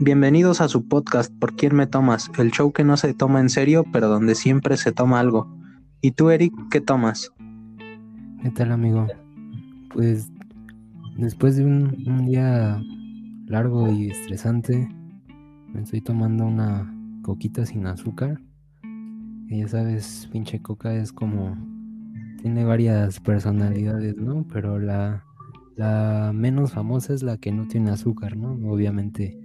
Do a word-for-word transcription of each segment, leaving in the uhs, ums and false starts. Bienvenidos a su podcast ¿Por quién me tomas? El show que no se toma en serio, pero donde siempre se toma algo. ¿Y tú, Eric, qué tomas? ¿Qué tal, amigo? Pues después de un, un día largo y estresante, me estoy tomando una coquita sin azúcar. Y ya sabes, pinche coca es como... tiene varias personalidades, ¿no? Pero la, la menos famosa es la que no tiene azúcar, ¿no? Obviamente...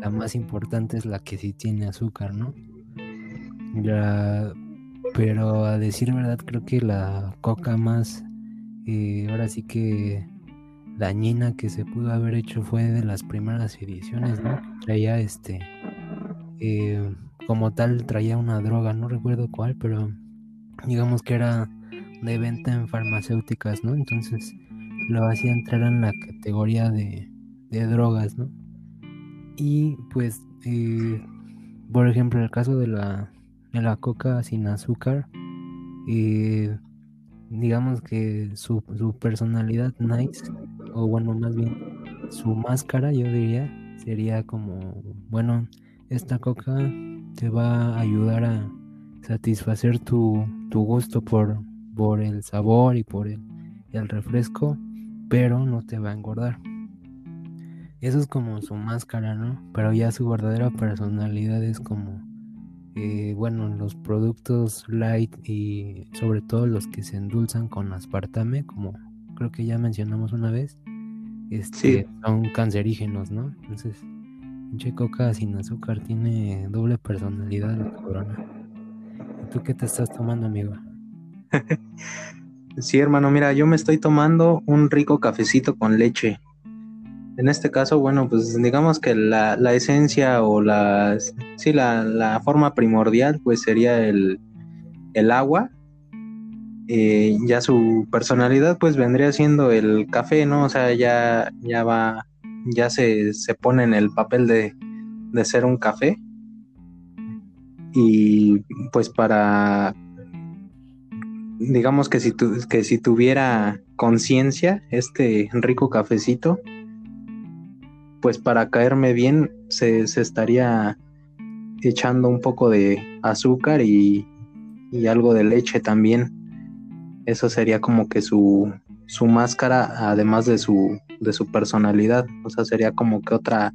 la más importante es la que sí tiene azúcar, ¿no? La... pero a decir verdad, creo que la coca más, eh, ahora sí que dañina que se pudo haber hecho fue de las primeras ediciones, ¿no? Traía este, eh, como tal, traía una droga, no recuerdo cuál, pero digamos que era de venta en farmacéuticas, ¿no? Entonces lo hacía entrar en la categoría de, de drogas, ¿no? Y pues, eh, por ejemplo, el caso de la, de la coca sin azúcar, eh, digamos que su, su personalidad nice, o bueno, más bien su máscara, yo diría, sería como, bueno, esta coca te va a ayudar a satisfacer tu, tu gusto por, por el sabor y por el, el refresco, pero no te va a engordar. Eso es como su máscara, ¿no? Pero ya su verdadera personalidad es como, eh, bueno, los productos light y sobre todo los que se endulzan con aspartame, como creo que ya mencionamos una vez, este, sí. Son cancerígenos, ¿no? Entonces, pinche coca sin azúcar tiene doble personalidad la corona. ¿Tú qué te estás tomando, amigo? Sí, hermano, mira, yo me estoy tomando un rico cafecito con leche. En este caso, bueno, pues digamos que la, la esencia o la, sí, la, la forma primordial pues sería el, el agua. Eh, ya su personalidad pues vendría siendo el café, ¿no? O sea, ya, ya va, ya se, se pone en el papel de, de ser un café. Y pues para, digamos que si, tu, que si tuviera conciencia este rico cafecito, pues para caerme bien se, se estaría echando un poco de azúcar y, y algo de leche también. Eso sería como que su, su máscara, además de su, de su personalidad. O sea, sería como que otra,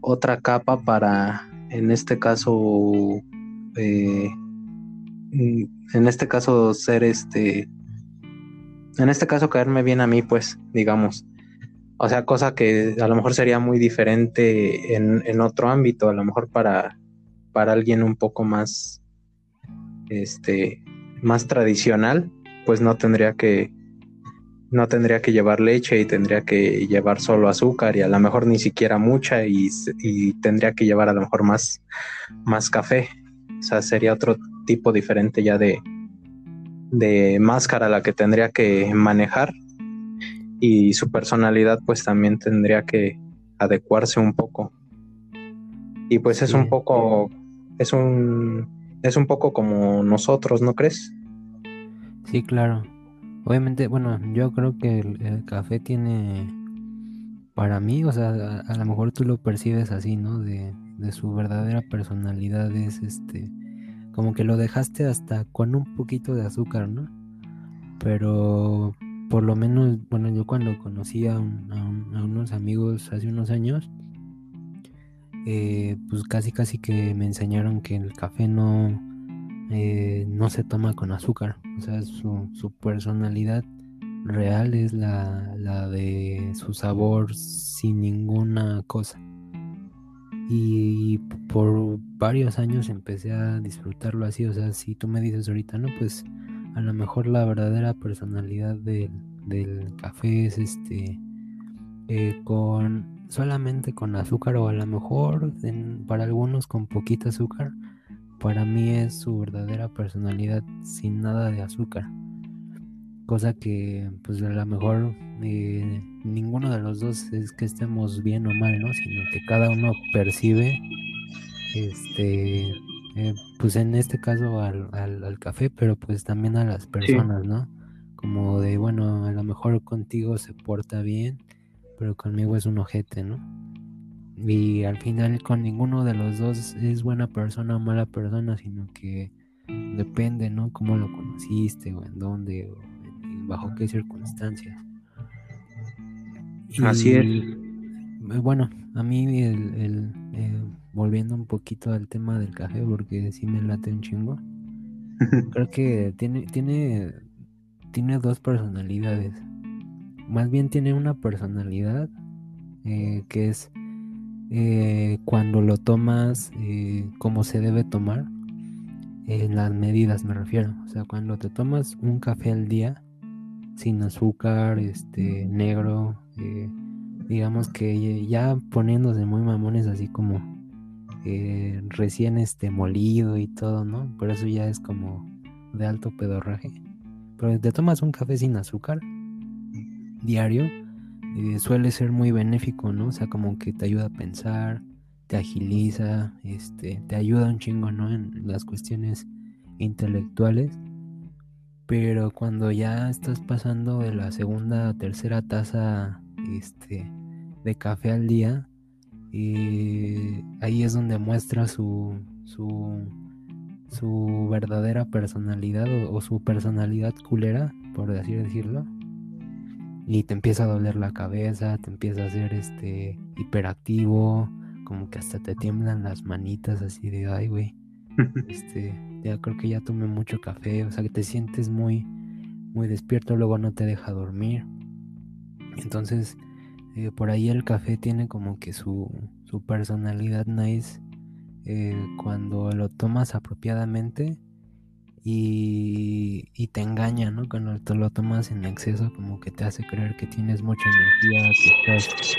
otra capa para, en este caso, eh, en este caso ser este, en este caso caerme bien a mí, pues, digamos. O sea, cosa que a lo mejor sería muy diferente en, en otro ámbito, a lo mejor para, para alguien un poco más, este, más tradicional, pues no tendría que, no tendría que llevar leche y tendría que llevar solo azúcar y a lo mejor ni siquiera mucha y, y tendría que llevar a lo mejor más, más café. O sea, sería otro tipo diferente ya de, de máscara la que tendría que manejar. Y su personalidad pues también tendría que adecuarse un poco. Y pues sí, es un poco, es un, es un poco como nosotros, ¿no crees? Sí, claro. Obviamente, bueno, yo creo que el, el café tiene, para mí, o sea, a, a lo mejor tú lo percibes así, ¿no? De, de su verdadera personalidad es este, como que lo dejaste hasta con un poquito de azúcar, ¿no? Pero... por lo menos, bueno, yo cuando conocí a, un, a, un, a unos amigos hace unos años, eh, pues casi casi que me enseñaron que el café no, eh, no se toma con azúcar. O sea, su, su personalidad real es la, la de su sabor sin ninguna cosa. Y por varios años empecé a disfrutarlo así. O sea, si tú me dices ahorita, no, pues... a lo mejor la verdadera personalidad del, del café es este eh, con solamente con azúcar o a lo mejor en, para algunos con poquita azúcar. Para mí es su verdadera personalidad sin nada de azúcar, cosa que pues a lo mejor eh, ninguno de los dos es que estemos bien o mal, ¿no? Sino que cada uno percibe este... Eh, pues en este caso al, al, al café, pero pues también a las personas, sí. ¿No? Como de, bueno, a lo mejor contigo se porta bien, pero conmigo es un ojete, ¿no? y al final con ninguno de los dos es buena persona o mala persona, sino que depende, ¿no? Cómo lo conociste o en dónde o bajo qué circunstancias. Así y, es. Bueno, a mí el, el eh, volviendo un poquito al tema del café, porque sí me late un chingo. Creo que tiene tiene tiene dos personalidades. Más bien tiene una personalidad eh, que es eh, cuando lo tomas eh, como se debe tomar, en eh, las medidas me refiero. O sea, cuando te tomas un café al día sin azúcar, este negro, eh, digamos que ya poniéndose muy mamones, así como eh, recién este molido y todo, ¿no? Por eso ya es como de alto pedorraje. Pero si te tomas un café sin azúcar diario, eh, suele ser muy benéfico, ¿no? O sea, como que te ayuda a pensar, te agiliza, este, te ayuda un chingo, ¿no? En las cuestiones intelectuales. Pero cuando ya estás pasando de la segunda, tercera taza este, de café al día, eh, ahí es donde muestra su su, su verdadera personalidad o, o su personalidad culera, por así decirlo. Y te empieza a doler la cabeza, te empieza a hacer este hiperactivo, como que hasta te tiemblan las manitas así de ay, güey. Este, ya creo que ya tomé mucho café, o sea que te sientes muy, muy despierto, luego no te deja dormir. Entonces, eh, por ahí el café tiene como que su, su personalidad nice eh, cuando lo tomas apropiadamente y, y te engaña, ¿no? Cuando te lo tomas en exceso, como que te hace creer que tienes mucha energía, que estás...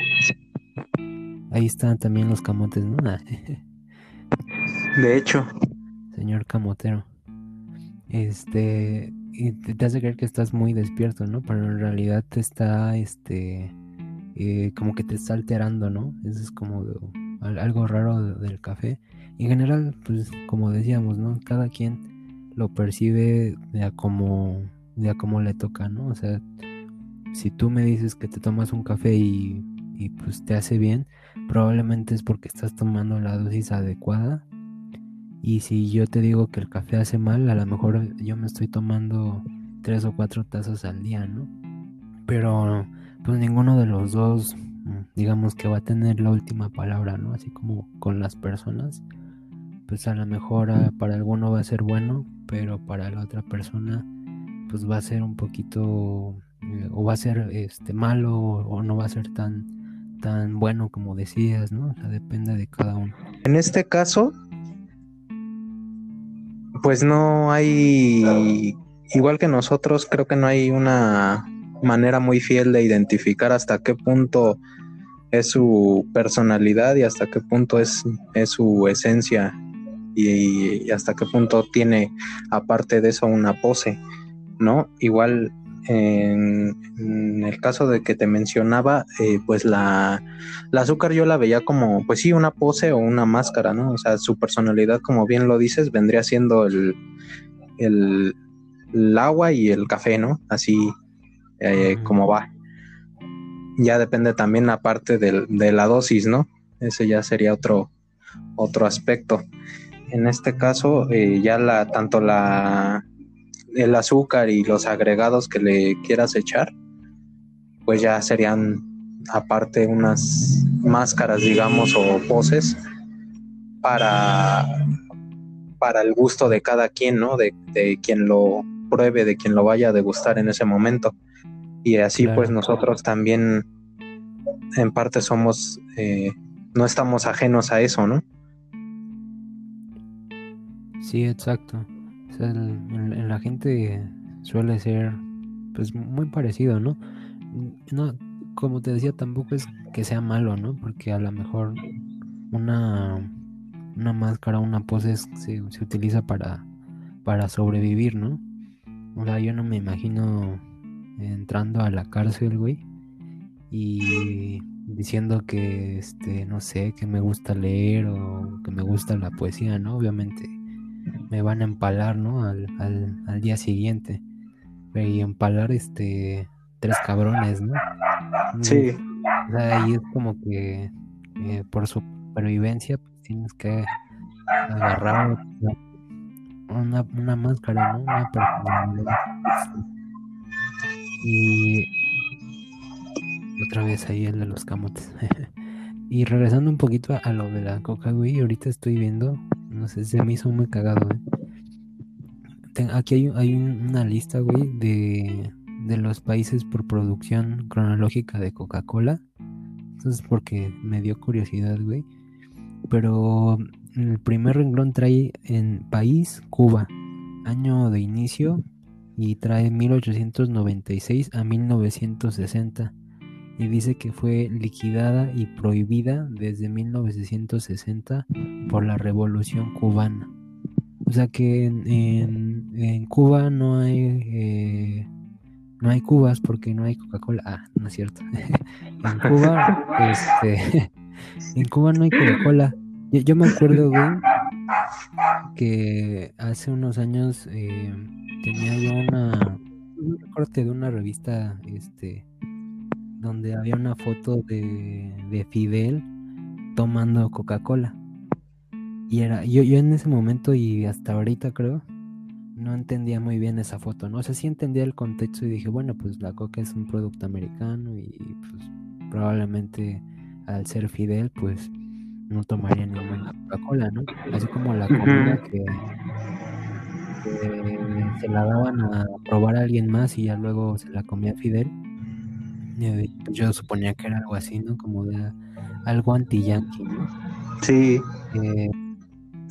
Ahí están también los camotes, ¿no? De hecho, señor camotero, este, y te hace creer que estás muy despierto, ¿no? Pero en realidad te está, este, eh, como que te está alterando, ¿no? Eso es como de, algo raro de, del café. En general, pues, como decíamos, ¿no? Cada quien lo percibe de a como, de a como le toca, ¿no? O sea, si tú me dices que te tomas un café y, y pues te hace bien, probablemente es porque estás tomando la dosis adecuada. Y si yo te digo que el café hace mal, a lo mejor yo me estoy tomando tres o cuatro tazas al día, ¿no? Pero pues ninguno de los dos, digamos que va a tener la última palabra, ¿no? Así como con las personas, pues a lo mejor a, para alguno va a ser bueno, pero para la otra persona pues va a ser un poquito, eh, o va a ser este malo, o, o no va a ser tan, tan bueno como decías, ¿no? O sea, depende de cada uno. En este caso... Pues no hay, igual que nosotros, creo que no hay una manera muy fiel de identificar hasta qué punto es su personalidad y hasta qué punto es, es su esencia y, y hasta qué punto tiene, aparte de eso, una pose, ¿no? Igual en, en el caso de que te mencionaba, eh, pues la, la azúcar yo la veía como, pues sí, una pose o una máscara, ¿no? O sea, su personalidad, como bien lo dices, vendría siendo el, el, el agua y el café, ¿no? Así eh, como va. Ya depende también la parte del, de la dosis, ¿no? Ese ya sería otro, otro aspecto. En este caso, eh, ya la tanto la... el azúcar y los agregados que le quieras echar, pues ya serían aparte unas máscaras, digamos, o poses para, para el gusto de cada quien, ¿no? De, de quien lo pruebe, de quien lo vaya a degustar en ese momento. Y así, claro, pues nosotros también en parte somos, eh, no estamos ajenos a eso, ¿no? Sí, exacto. En la gente suele ser pues muy parecido, ¿no? No, como te decía, tampoco es que sea malo, ¿no? Porque a lo mejor una, una máscara, una pose es, se, se utiliza para, para sobrevivir, ¿no? O sea, yo no me imagino entrando a la cárcel, güey, y diciendo que, este, no sé, que me gusta leer o que me gusta la poesía, ¿no? Obviamente me van a empalar, ¿no? Al, al, al día siguiente. Y empalar, este... tres cabrones, ¿no? Sí. O sea, ahí es como que... eh, por supervivencia, pues tienes que agarrar una, una máscara, ¿no? Una personalidad. Y otra vez ahí el de los camotes. Y regresando un poquito a lo de la coca, güey, ahorita estoy viendo, no sé, se me hizo muy cagado, güey. Ten, aquí hay, hay una lista, güey, de, de los países por producción cronológica de Coca-Cola. Entonces, porque me dio curiosidad, güey. Pero el primer renglón trae en país Cuba, año de inicio, y trae mil ochocientos noventa y seis a mil novecientos sesenta. Y dice que fue liquidada y prohibida desde mil novecientos sesenta por la Revolución Cubana. O sea que en, en, en Cuba no hay eh, no hay cubas porque no hay Coca-Cola. Ah, no es cierto. En Cuba, este, en Cuba no hay Coca-Cola. Yo, yo me acuerdo, güey, que hace unos años eh, tenía yo una un recorte de una revista, este, donde había una foto de, de Fidel tomando Coca-Cola. Y era, yo, yo en ese momento y hasta ahorita creo, no entendía muy bien esa foto, ¿no? O sea, sí entendía el contexto y dije, bueno, pues la coca es un producto americano y pues probablemente al ser Fidel, pues no tomaría ninguna Coca-Cola, ¿no? Así como la comida que, que se la daban a probar a alguien más y ya luego se la comía Fidel. Yo suponía que era algo así, ¿no? Como de algo anti-yankee, ¿no? Sí. Eh,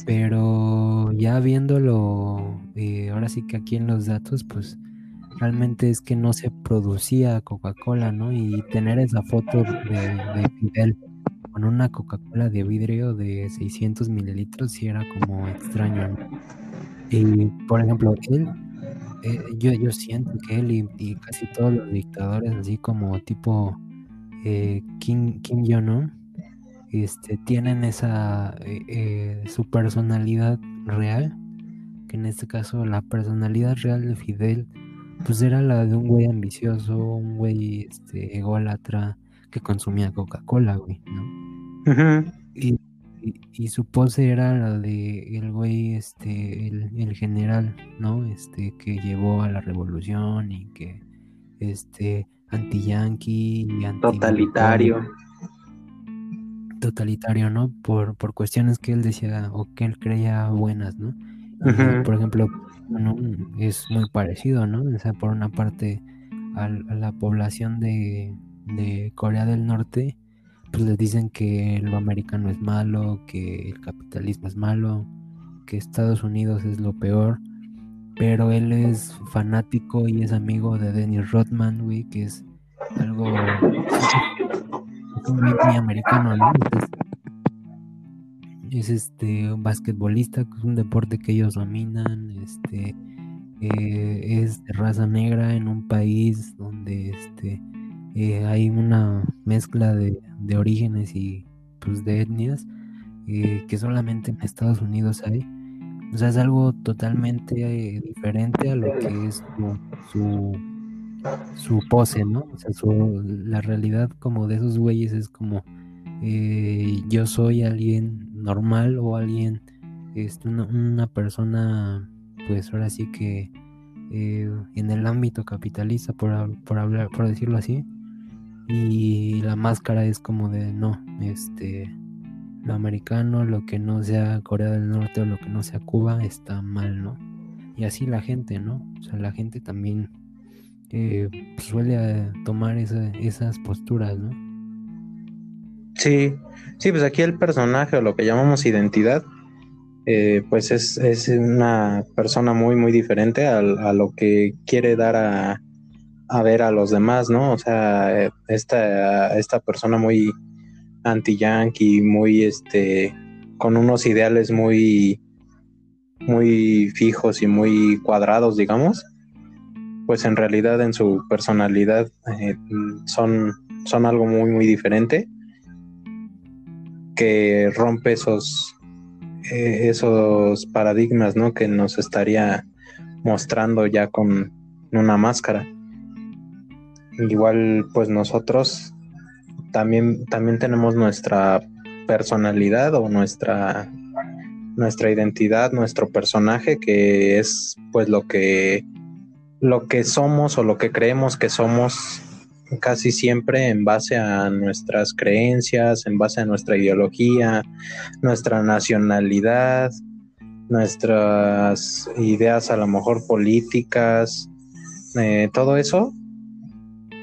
pero ya viéndolo, eh, ahora sí que aquí en los datos, pues realmente es que no se producía Coca-Cola, ¿no? Y tener esa foto de Fidel con una Coca-Cola de vidrio de seiscientos mililitros sí era como extraño, ¿no? Y, por ejemplo, él... Eh, yo, yo siento que él y, y casi todos los dictadores, así como tipo eh, Kim, Kim Jong-un, este, tienen esa eh, eh, su personalidad real, que en este caso la personalidad real de Fidel pues era la de un güey ambicioso, un güey este, ególatra que consumía Coca-Cola, güey, ¿no? Uh-huh. Y, y, y su pose era la de el güey, este, el, el general, ¿no? Este, que llevó a la revolución y que, este, anti-yanqui y anti... Totalitario. Totalitario, ¿no? Por, por cuestiones que él decía o que él creía buenas, ¿no? Uh-huh. Por ejemplo, bueno, es muy parecido, ¿no? O sea, por una parte, a, a la población de, de Corea del Norte, pues les dicen que lo americano es malo, que el capitalismo es malo, que Estados Unidos es lo peor, pero él es fanático y es amigo de Dennis Rodman, güey, que es algo muy, muy americano, ¿no? Es, es este un basquetbolista, que es un deporte que ellos dominan, este eh, es de raza negra en un país donde este Eh, hay una mezcla de, de orígenes y pues de etnias eh, que solamente en Estados Unidos hay. O sea, es algo totalmente eh, diferente a lo que es su, su, su pose, ¿no? O sea, su, la realidad como de esos güeyes es como eh, yo soy alguien normal o alguien, es una, una persona, pues ahora sí que eh, en el ámbito capitalista, por, por hablar, por decirlo así. Y la máscara es como de no, este, lo americano, lo que no sea Corea del Norte o lo que no sea Cuba está mal, ¿no? Y así la gente, ¿no? O sea, la gente también eh, suele tomar esa, esas posturas, ¿no? Sí, sí, pues aquí el personaje o lo que llamamos identidad, eh, pues es, es una persona muy, muy diferente a, a lo que quiere dar a... a ver a los demás, ¿no? O sea, esta, esta persona muy anti-yankee, muy, este, con unos ideales muy, muy fijos y muy cuadrados, digamos, pues en realidad en su personalidad eh, son, son algo muy, muy diferente que rompe esos, eh, esos paradigmas, ¿no? Que nos estaría mostrando ya con una máscara. Igual pues nosotros también, también tenemos nuestra personalidad o nuestra, nuestra identidad, nuestro personaje, que es pues lo que, lo que somos o lo que creemos que somos casi siempre en base a nuestras creencias, en base a nuestra ideología, nuestra nacionalidad, nuestras ideas a lo mejor políticas, eh, todo eso,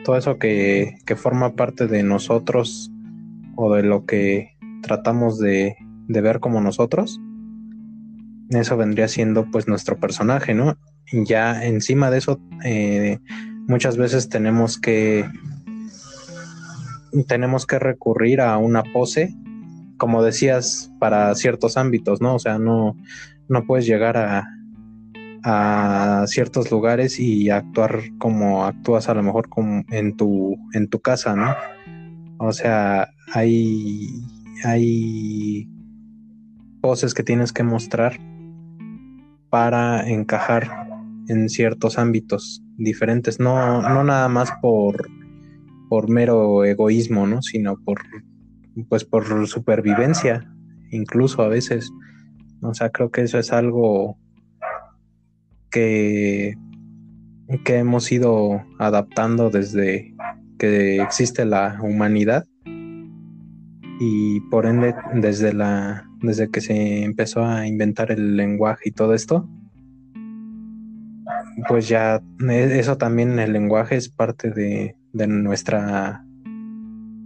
todo eso que, que forma parte de nosotros o de lo que tratamos de, de ver como nosotros, eso vendría siendo pues nuestro personaje, ¿no? Ya encima de eso, eh, muchas veces tenemos que tenemos que recurrir a una pose, como decías, para ciertos ámbitos, ¿no? O sea, no, no puedes llegar a, a ciertos lugares y actuar como actúas a lo mejor como en tu, en tu casa, ¿no? O sea, hay, hay poses que tienes que mostrar para encajar en ciertos ámbitos diferentes, no, no nada más por, por mero egoísmo, ¿no? Sino por, pues por supervivencia, incluso a veces. O sea, creo que eso es algo que, que hemos ido adaptando desde que existe la humanidad y por ende desde la desde que se empezó a inventar el lenguaje y todo esto, pues ya eso también, el lenguaje es parte de, de nuestra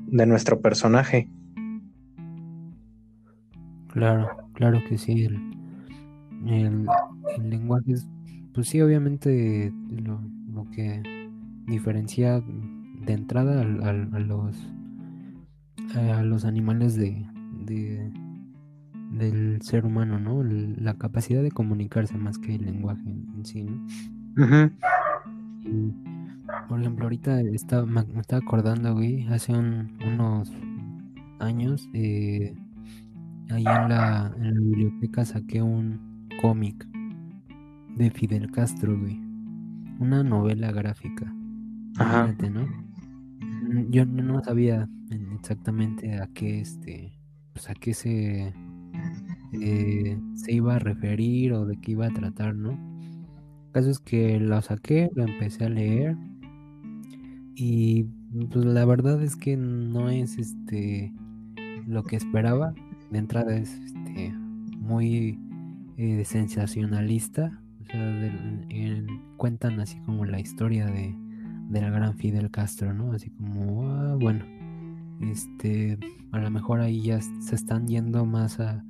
de nuestro personaje. Claro, claro que sí. El, el, el lenguaje es, pues sí, obviamente lo, lo que diferencia de entrada a, a, a los a los animales de, de del ser humano, ¿no? La capacidad de comunicarse más que el lenguaje en sí, ¿no? Uh-huh. Y, por ejemplo, ahorita está, me, me estaba acordando, güey, hace un, unos años, eh, allá en la, en la biblioteca saqué un cómic de Fidel Castro, güey, una novela gráfica. Ajá. Fíjate, ¿no? Yo no sabía exactamente a qué este, pues a qué se eh, se iba a referir o de qué iba a tratar, ¿no? El caso es que la saqué, la empecé a leer y pues la verdad es que no es este lo que esperaba. De entrada es este muy eh, sensacionalista, o sea, de, en, cuentan así como la historia de del gran Fidel Castro, ¿no? Así como, ah, bueno, este, a lo mejor ahí ya se están yendo más a,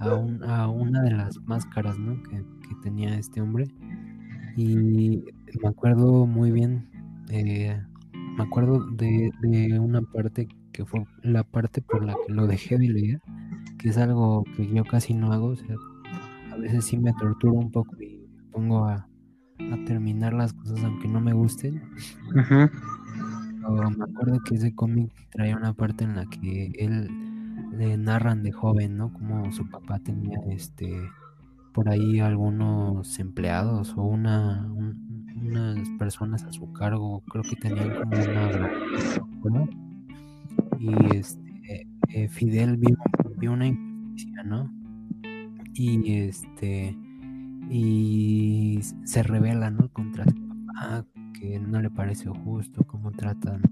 a, un, a una de las máscaras, ¿no? Que, que tenía este hombre. Y me acuerdo muy bien, eh, me acuerdo de, de una parte que fue la parte por la que lo dejé de leer, que es algo que yo casi no hago, o sea, a veces sí me torturo un poco y me pongo a a terminar las cosas aunque no me gusten. Uh-huh. Pero me acuerdo que ese cómic traía una parte en la que él le narran de joven, ¿no? Como su papá tenía este por ahí algunos empleados o una un, unas personas a su cargo, creo que tenían como una, ¿no? Y este eh, Fidel vio, vio una injusticia, ¿no? Y este y se rebela, ¿no? Contra su papá, que no le parece justo cómo tratan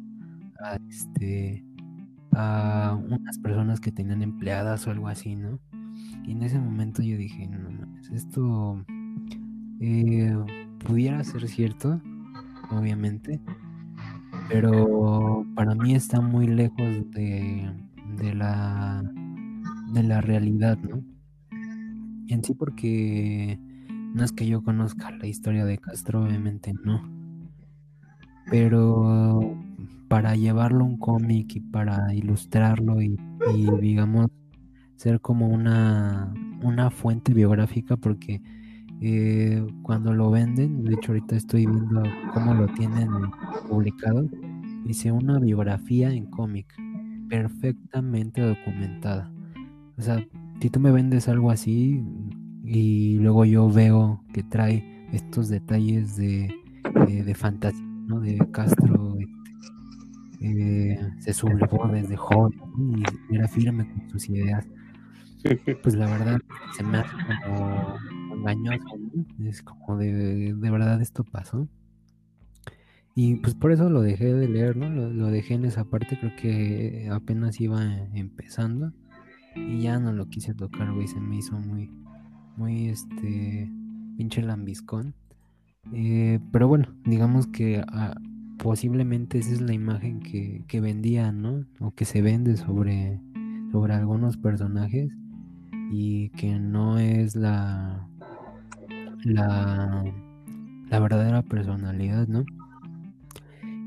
a este a unas personas que tenían empleadas o algo así, ¿no? Y en ese momento yo dije, no, no, esto eh, pudiera ser cierto, obviamente, pero para mí está muy lejos de, de la de la realidad, ¿no? En sí, porque no es que yo conozca la historia de Castro, obviamente no. Pero para llevarlo a un cómic y para ilustrarlo y, y digamos ser como una, una fuente biográfica, porque eh, cuando lo venden, de hecho ahorita estoy viendo cómo lo tienen publicado, dice una biografía en cómic, perfectamente documentada. O sea, si tú me vendes algo así y luego yo veo que trae estos detalles de, de, de fantasía, ¿no? De Castro, eh, se sublevó desde joven y era firme con sus ideas. Pues la verdad se me hace como engañoso, ¿no? Es como de, de verdad esto pasó. Y pues por eso lo dejé de leer, ¿no? Lo, lo dejé en esa parte, creo que apenas iba empezando. Y ya no lo quise tocar, güey, se me hizo muy, muy, este, pinche lambiscón. Eh, pero bueno, digamos que ah, posiblemente esa es la imagen que, que vendía, ¿no? O que se vende sobre, sobre algunos personajes y que no es la, la, la verdadera personalidad, ¿no?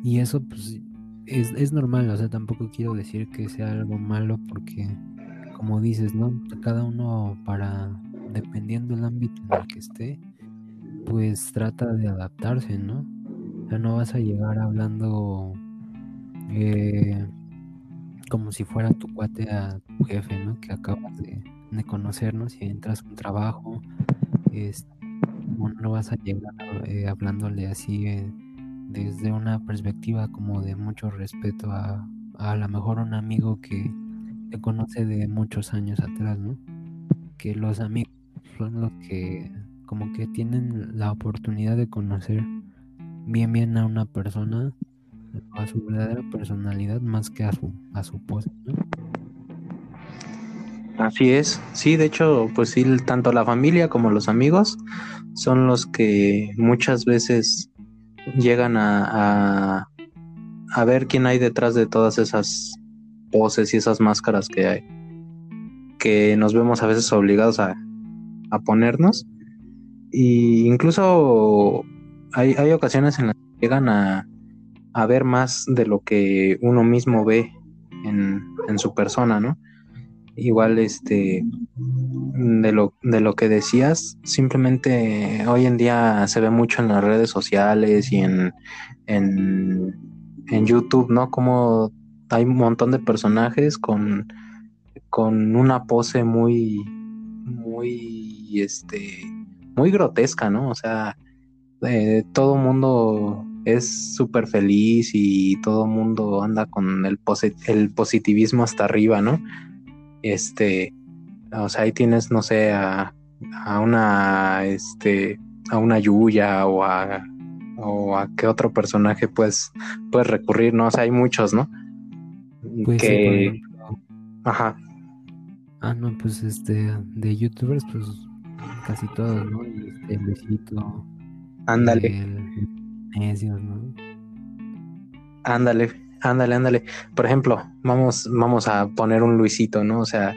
Y eso, pues, es, es normal, o sea, tampoco quiero decir que sea algo malo porque... Como dices, ¿no? Cada uno para, dependiendo del ámbito en el que esté, pues trata de adaptarse, ¿no? O sea, no vas a llegar hablando eh, como si fuera tu cuate a tu jefe, ¿no? Que acabas de, de conocer, ¿no? Si entras a un trabajo, es, bueno, no vas a llegar eh, hablándole así eh, desde una perspectiva como de mucho respeto a, a a lo mejor un amigo que te conoce de muchos años atrás, ¿no? Que los amigos son los que como que tienen la oportunidad de conocer bien bien a una persona, a su verdadera personalidad, más que a su a su pose, ¿no? Así es, sí, de hecho, pues sí, tanto la familia como los amigos son los que muchas veces llegan a a, a ver quién hay detrás de todas esas poses y esas máscaras que hay, que nos vemos a veces obligados a, a ponernos. Y incluso hay, hay ocasiones en las que llegan a, a ver más de lo que uno mismo ve en, en su persona, ¿no? Igual este de lo, de lo que decías, simplemente hoy en día se ve mucho en las redes sociales y en, en, en YouTube, ¿no? Como hay un montón de personajes con, con una pose muy, muy, este, muy grotesca, ¿no? O sea, eh, todo mundo es súper feliz y todo mundo anda con el, pose- el positivismo hasta arriba, ¿no? Este, o sea, ahí tienes, no sé, a, a una, este, a una Yuya o a, o a qué otro personaje puedes, puedes recurrir, ¿no? O sea, hay muchos, ¿no? Pues que... sí, ajá. Ah, no, pues este, de youtubers, pues casi todos, ¿no? Este, Luisito. Ándale. Necios, ¿no? Ándale, ándale, ándale. Por ejemplo, vamos, vamos a poner un Luisito, ¿no? O sea,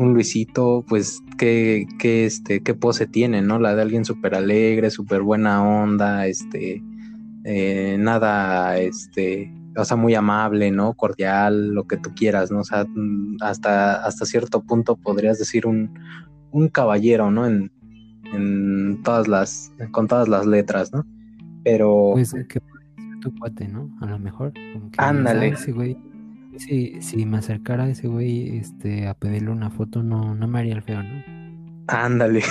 un Luisito, pues, qué, qué, este, qué pose tiene, ¿no? La de alguien súper alegre, súper buena onda, este, eh, nada, este. O sea, muy amable, ¿no? Cordial, lo que tú quieras, ¿no? O sea, hasta, hasta cierto punto podrías decir un, un caballero, ¿no? En, en todas las, con todas las letras, ¿no? Pero... Pues que tu cuate, ¿no? A lo mejor. Ándale. Ese güey, si, si me acercara a ese güey este, a pedirle una foto, no, no me haría el feo, ¿no? Ándale.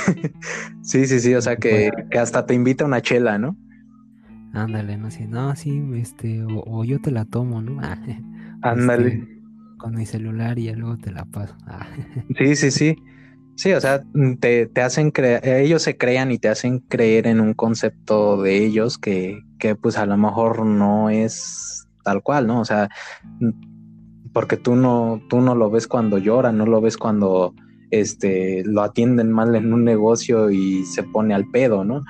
sí, sí, sí, o sea, que, que hasta te invita una chela, ¿no? Ándale, no sé, no, sí, este, o, o yo te la tomo, ¿no? Ah, ándale. Este, con mi celular y ya luego te la paso. Ah. Sí, sí, sí. Sí, o sea, te, te hacen creer, ellos se crean y te hacen creer en un concepto de ellos que, que pues a lo mejor no es tal cual, ¿no? O sea, porque tú no, tú no lo ves cuando llora, no lo ves cuando este lo atienden mal en un negocio y se pone al pedo, ¿no?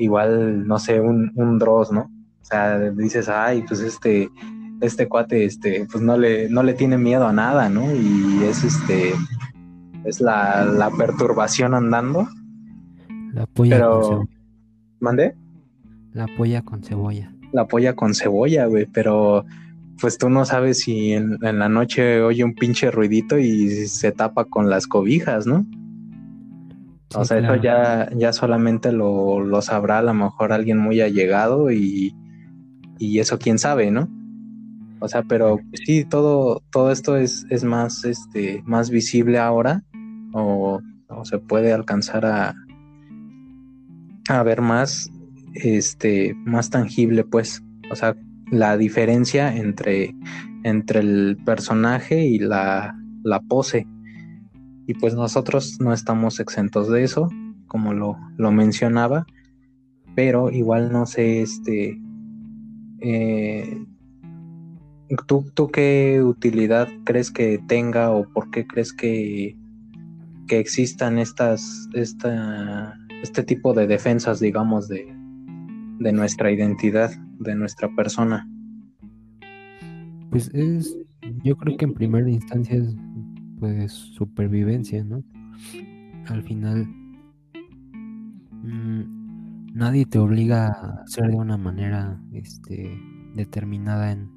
Igual, no sé, un, un Dross, ¿no? O sea, dices, ay, pues este, este cuate, este, pues no le, no le tiene miedo a nada, ¿no? Y es este, es la, la perturbación andando. La polla pero... con cebolla. ¿Mandé? La polla con cebolla. La polla con cebolla, güey, pero pues tú no sabes si en, en la noche oye un pinche ruidito y se tapa con las cobijas, ¿no? O sea, sí, claro. Eso ya, ya solamente lo, lo sabrá a lo mejor alguien muy allegado y, y eso quién sabe, ¿no? O sea, pero sí, todo, todo esto es, es más, este, más visible ahora o, o se puede alcanzar a, a ver más, este, más tangible, pues. O sea, la diferencia entre, entre el personaje y la, la pose. Y pues nosotros no estamos exentos de eso, como lo, lo mencionaba, pero igual no sé, este, eh, ¿tú, tú qué utilidad crees que tenga o por qué crees que, que existan estas, esta, este tipo de defensas, digamos, de, de nuestra identidad, de nuestra persona? Pues es, yo creo que en primera instancia es pues supervivencia, ¿no? Al final mmm, nadie te obliga a ser de una manera este, determinada en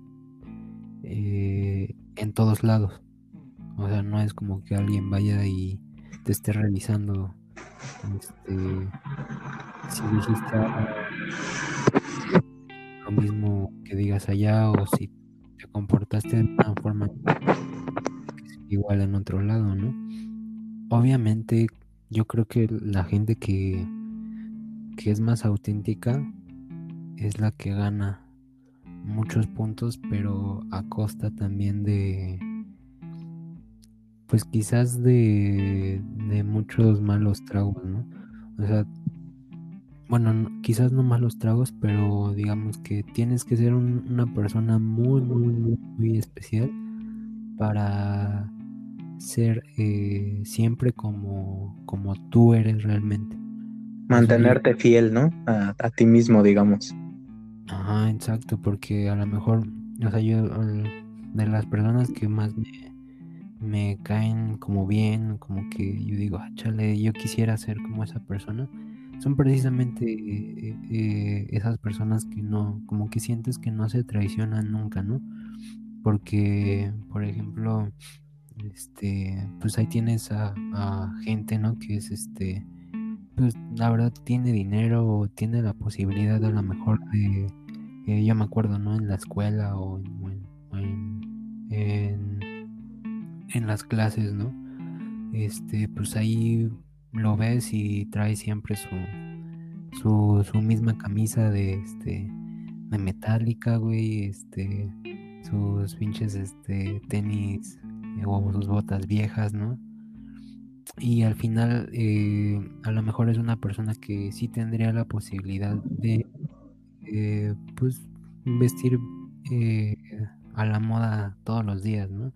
eh, en todos lados. O sea, no es como que alguien vaya y te esté revisando este, si dijiste lo mismo que digas allá o si te comportaste de una forma igual en otro lado, ¿no? Obviamente, yo creo que la gente que, que es más auténtica es la que gana muchos puntos, pero a costa también de, pues quizás de, de muchos malos tragos, ¿no? O sea, bueno, no, quizás no malos tragos, pero digamos que tienes que ser un, una persona muy, muy, muy, muy especial para ser eh, siempre como, como tú eres realmente. Mantenerte sí. fiel, ¿no? A, a ti mismo, digamos. Ajá, exacto, porque a lo mejor, o sea, yo de las personas que más me, me caen como bien, como que yo digo, ah, chale, yo quisiera ser como esa persona, son precisamente eh, eh, esas personas que no, como que sientes que no se traicionan nunca, ¿no? Porque, por ejemplo, este, pues ahí tienes a, a gente, ¿no? Que es, este, pues la verdad tiene dinero o tiene la posibilidad a lo mejor de, eh, yo me acuerdo, ¿no? En la escuela o en, en, en, en las clases, ¿no? Este, pues ahí lo ves y trae siempre su, su, su misma camisa de, este, de Metallica, güey, este, sus pinches este tenis o sus botas viejas, ¿no? Y al final eh, a lo mejor es una persona que sí tendría la posibilidad de eh, pues vestir eh, a la moda todos los días, ¿no?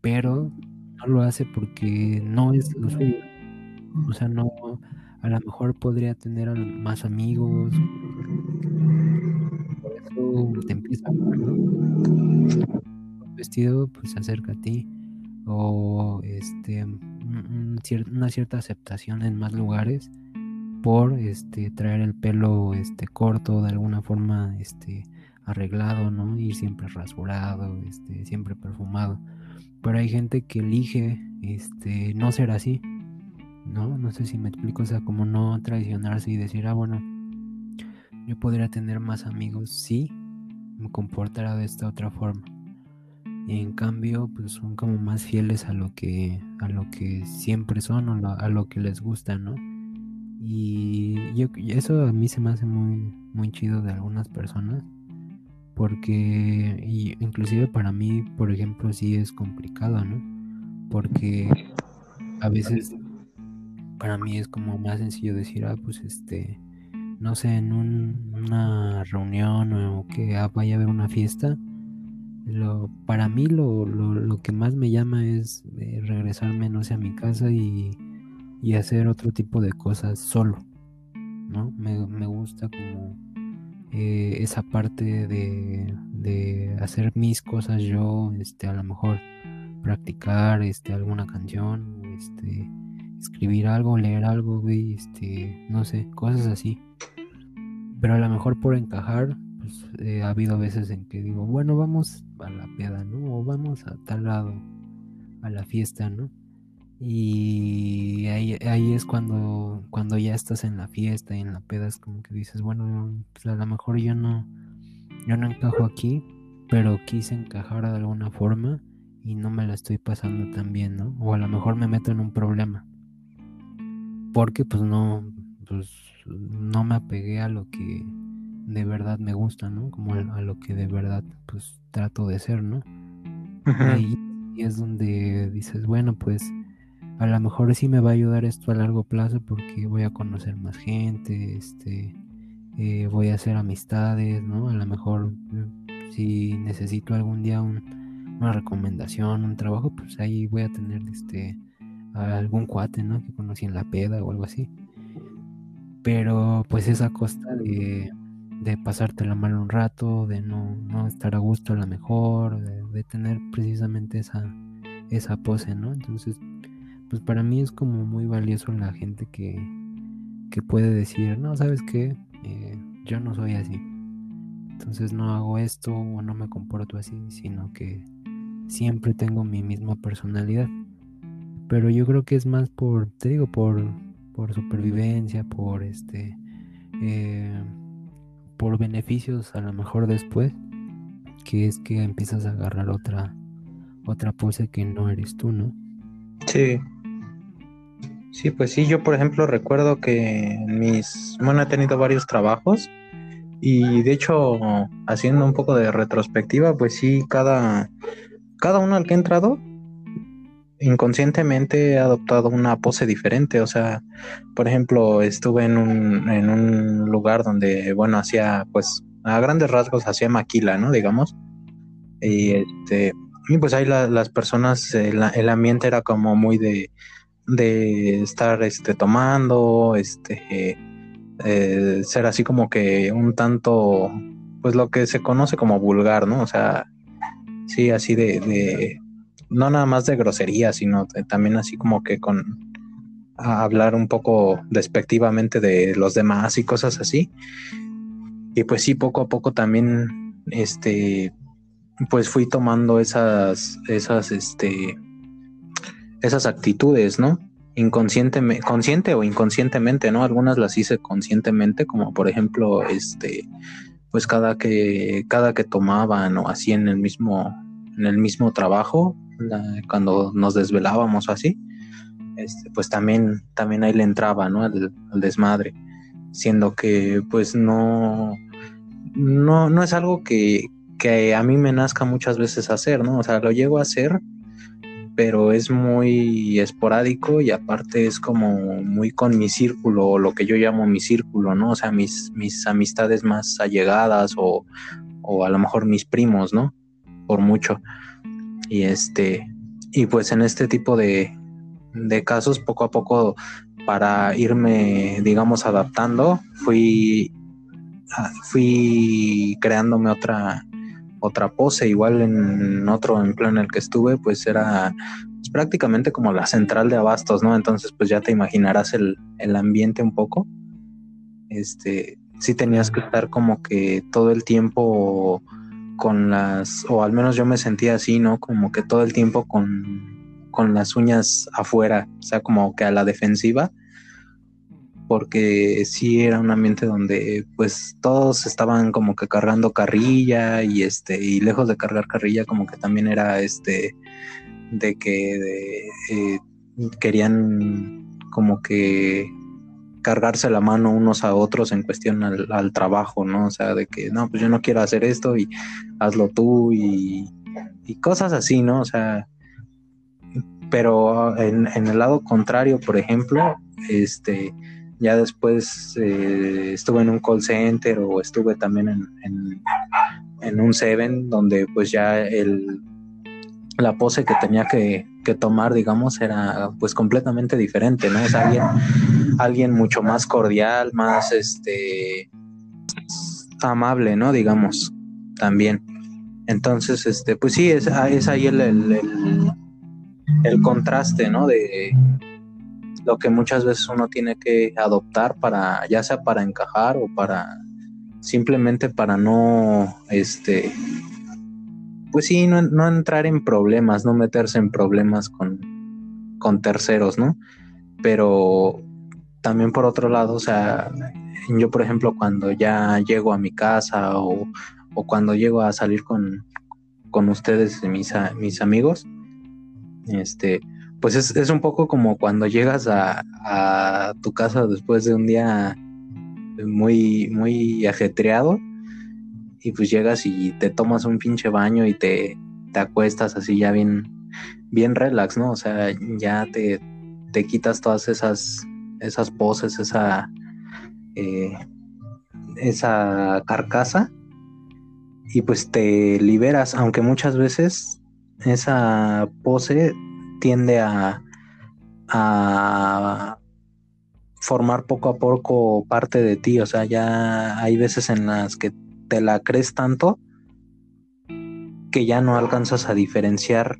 Pero no lo hace porque no es lo suyo. O sea, no, a lo mejor podría tener más amigos. Te empieza a hablar, ¿no? Vestido, pues acerca a ti, o este una cierta aceptación en más lugares por este traer el pelo este corto, de alguna forma este arreglado, ¿no? Ir siempre rasurado, este siempre perfumado. Pero hay gente que elige este no ser así, ¿no? No sé si me explico, o sea, como no traicionarse y decir, ah, bueno, yo podría tener más amigos si me comportara de esta otra forma. Y en cambio, pues son como más fieles a lo que, a lo que siempre son, o a lo que les gusta, ¿no? Y yo, eso a mí se me hace muy, muy chido de algunas personas, porque y inclusive para mí, por ejemplo, sí es complicado, ¿no? Porque a veces para mí es como más sencillo decir, ah, pues este... no sé, en un, una reunión o que ah, vaya a haber una fiesta, lo, para mí lo, lo, lo que más me llama es eh, regresarme, no sé, a mi casa y, y hacer otro tipo de cosas solo, ¿no? Me, me gusta como eh, esa parte de, de hacer mis cosas yo, este, a lo mejor practicar este, alguna canción, este, escribir algo, leer algo, güey, este, no sé, cosas así. Pero a lo mejor por encajar, pues eh, ha habido veces en que digo, bueno, vamos a la peda, ¿no? O vamos a tal lado, a la fiesta, ¿no? Y ahí, ahí es cuando, cuando ya estás en la fiesta y en la peda es como que dices, bueno, pues a lo mejor yo no, yo no encajo aquí, pero quise encajar de alguna forma y no me la estoy pasando tan bien, ¿no? O a lo mejor me meto en un problema porque pues no, pues no me apegué a lo que de verdad me gusta, ¿no? Como a, a lo que de verdad pues trato de ser, ¿no? Ahí es donde dices, bueno, pues a lo mejor sí me va a ayudar esto a largo plazo porque voy a conocer más gente, este, eh, voy a hacer amistades, ¿no? A lo mejor eh, si necesito algún día un, una recomendación, un trabajo, pues ahí voy a tener este a algún cuate, ¿no? Que conocí en la peda o algo así. Pero pues es a costa de, de pasártela mal un rato, de no, no estar a gusto a lo mejor, de, de tener precisamente esa, esa pose, ¿no? Entonces, pues para mí es como muy valioso la gente que, que puede decir, no, ¿sabes qué? Eh, yo no soy así, entonces no hago esto o no me comporto así, sino que siempre tengo mi misma personalidad. Pero yo creo que es más por, te digo, por... por supervivencia, por este, eh, por beneficios a lo mejor después, que es que empiezas a agarrar otra, otra pose que no eres tú, ¿no? Sí, sí, pues sí, yo por ejemplo recuerdo que mis, bueno, he tenido varios trabajos y de hecho haciendo un poco de retrospectiva, pues sí, cada, cada uno al que he entrado, inconscientemente he adoptado una pose diferente. O sea, por ejemplo, estuve en un, en un lugar donde, bueno, hacía, pues, a grandes rasgos hacía maquila, ¿no? Digamos. Y, este, y pues ahí la, las personas, el, el ambiente era como muy de, de estar este, tomando, este, eh, eh, ser así como que un tanto, pues lo que se conoce como vulgar, ¿no? O sea, sí, así de... de no nada más de grosería, sino de, también así como que con hablar un poco despectivamente de los demás y cosas así. Y pues sí, poco a poco también este pues fui tomando esas esas este esas actitudes, ¿no? Inconscientemente, consciente o inconscientemente, ¿no? Algunas las hice conscientemente, como por ejemplo, este pues cada que cada que tomaban o así en el mismo en el mismo trabajo, cuando nos desvelábamos o así, este, pues también, también ahí le entraba, ¿no? Al, al desmadre, siendo que pues no, no, no es algo que, que a mí me nazca muchas veces hacer, ¿no? O sea, lo llego a hacer, pero es muy esporádico y aparte es como muy con mi círculo, o lo que yo llamo mi círculo, ¿no? O sea, mis, mis amistades más allegadas o, o a lo mejor mis primos, ¿no? Por mucho. Y este y pues en este tipo de, de casos poco a poco para irme digamos adaptando fui fui creándome otra otra pose. Igual en otro empleo en el que estuve pues era pues prácticamente como la central de abastos, ¿no? Entonces pues ya te imaginarás el, el ambiente un poco. Este sí tenías que estar como que todo el tiempo con las, o al menos yo me sentía así, ¿no? Como que todo el tiempo con, con las uñas afuera, o sea, como que a la defensiva, porque sí era un ambiente donde pues todos estaban como que cargando carrilla y este, y lejos de cargar carrilla, como que también era este de que de, eh, querían como que cargarse la mano unos a otros en cuestión al, al trabajo, ¿no? O sea, de que, no, pues yo no quiero hacer esto y hazlo tú y, y cosas así, ¿no? O sea, pero en, en el lado contrario, por ejemplo, este, ya después eh, estuve en un call center o estuve también en, en, en un Seven, donde pues ya el, la pose que tenía que, que tomar, digamos, era pues completamente diferente, ¿no? O sea, alguien... alguien mucho más cordial, más este amable, ¿no? Digamos, también. Entonces, este, pues sí, es, es ahí el, el, el, el contraste, ¿no? De lo que muchas veces uno tiene que adoptar para, ya sea para encajar o para simplemente para no, este, pues sí, no, no entrar en problemas, no meterse en problemas con, con terceros, ¿no? Pero también por otro lado, o sea, yo por ejemplo cuando ya llego a mi casa o, o cuando llego a salir con, con ustedes, mis, mis amigos, este, pues es, es un poco como cuando llegas a, a tu casa después de un día muy, muy ajetreado, y pues llegas y te tomas un pinche baño y te, te acuestas así ya bien, bien relax, ¿no? O sea, ya te, te quitas todas esas, esas poses, esa, eh, esa carcasa, y pues te liberas, aunque muchas veces esa pose tiende a, a formar poco a poco parte de ti. O sea, ya hay veces en las que te la crees tanto que ya no alcanzas a diferenciar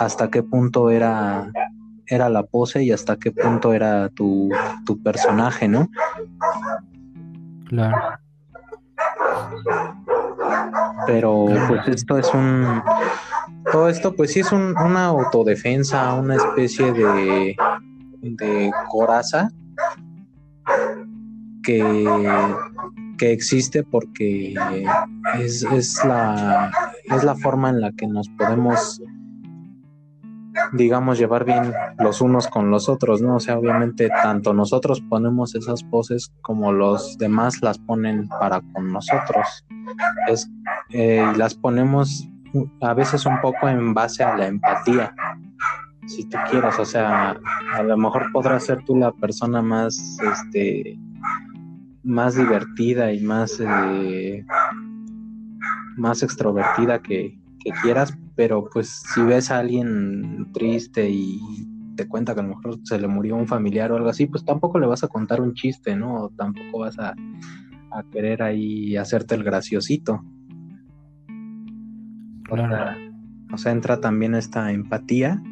hasta qué punto era, era la pose y hasta qué punto era tu, tu personaje, ¿no? Claro. Pero pues esto es un... Todo esto pues sí es un, una autodefensa, una especie de, de coraza que, que existe porque es, es, la, es la forma en la que nos podemos, digamos, llevar bien los unos con los otros, ¿no? O sea, obviamente tanto nosotros ponemos esas poses como los demás las ponen para con nosotros. Es, eh, las ponemos a veces un poco en base a la empatía, si tú quieres. O sea, a lo mejor podrás ser tú la persona más este más divertida y más eh, más extrovertida que, que quieras, pero pues si ves a alguien triste y te cuenta que a lo mejor se le murió un familiar o algo así, pues tampoco le vas a contar un chiste, ¿no? O tampoco vas a, a querer ahí hacerte el graciosito. Claro. O sea, entra también esta empatía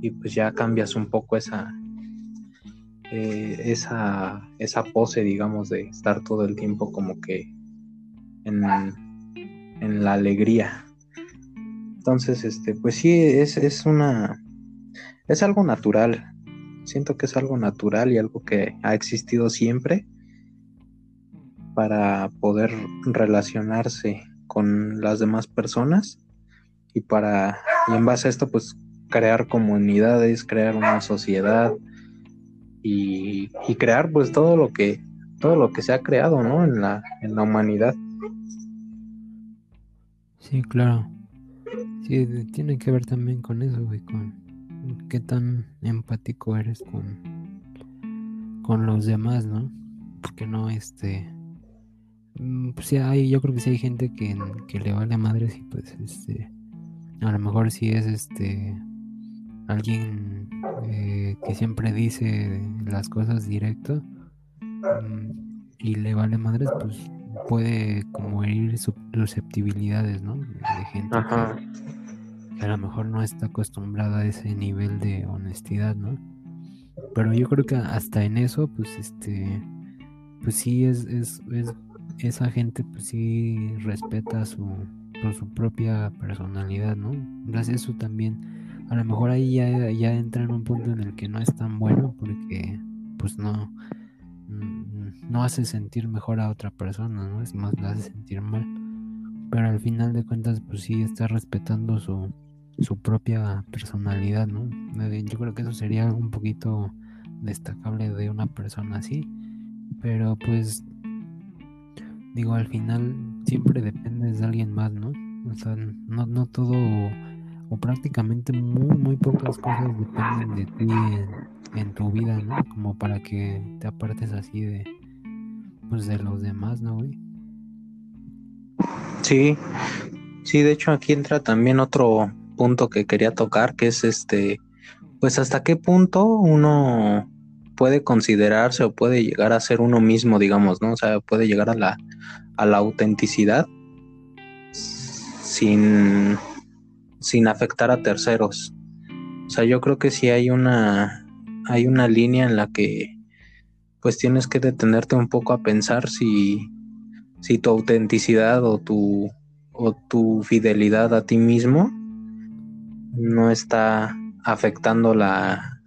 y pues ya cambias un poco esa eh, esa esa pose, digamos, de estar todo el tiempo como que en, en la alegría. Entonces, este, pues sí, es, es una es algo natural. Siento que es algo natural y algo que ha existido siempre para poder relacionarse con las demás personas y para y en base a esto pues crear comunidades, crear una sociedad y, y crear pues todo lo que todo lo que se ha creado, ¿no? en la en la humanidad. Sí, claro. Sí, tiene que ver también con eso, güey, con qué tan empático eres con con los demás, ¿no? Porque no este Pues sí hay, yo creo que sí hay gente que, que le vale a madres y pues este a lo mejor sí es este alguien eh, que siempre dice las cosas directo um, y le vale madres, pues puede como herir susceptibilidades, ¿no? De gente que, que a lo mejor no está acostumbrada a ese nivel de honestidad, ¿no? Pero yo creo que hasta en eso pues este pues sí es es, es esa gente pues sí respeta su, por su propia personalidad, ¿no? Gracias a eso también, a lo mejor ahí ya, ya entra en un punto en el que no es tan bueno porque pues no no hace sentir mejor a otra persona, ¿no? Es más, la hace sentir mal, pero al final de cuentas pues sí está respetando su, su propia personalidad, ¿no? Yo creo que eso sería algo un poquito destacable de una persona así, pero pues digo, al final siempre dependes de alguien más, ¿no? O sea, no, no todo o prácticamente muy, muy pocas cosas dependen de ti en, en tu vida, ¿no? Como para que te apartes así de, pues, de los demás, ¿no, güey? Sí, sí, de hecho aquí entra también otro punto que quería tocar, que es este, pues hasta qué punto uno puede considerarse o puede llegar a ser uno mismo, digamos, ¿no? O sea, puede llegar a la a la autenticidad sin sin afectar a terceros. O sea, yo creo que sí hay una hay una línea en la que pues tienes que detenerte un poco a pensar si si tu autenticidad o tu o tu fidelidad a ti mismo no está afectando la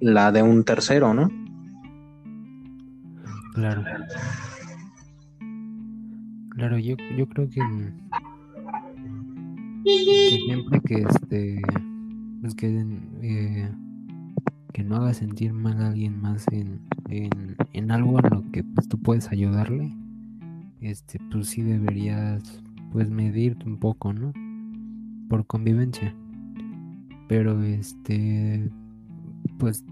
la de un tercero, ¿no? Claro. Claro, yo, yo creo que, que siempre que este pues que, eh, que no haga sentir mal a alguien más en, en, en algo en lo que pues, tú puedes ayudarle, este, pues sí deberías pues medirte un poco, ¿no? Por convivencia. Pero este, pues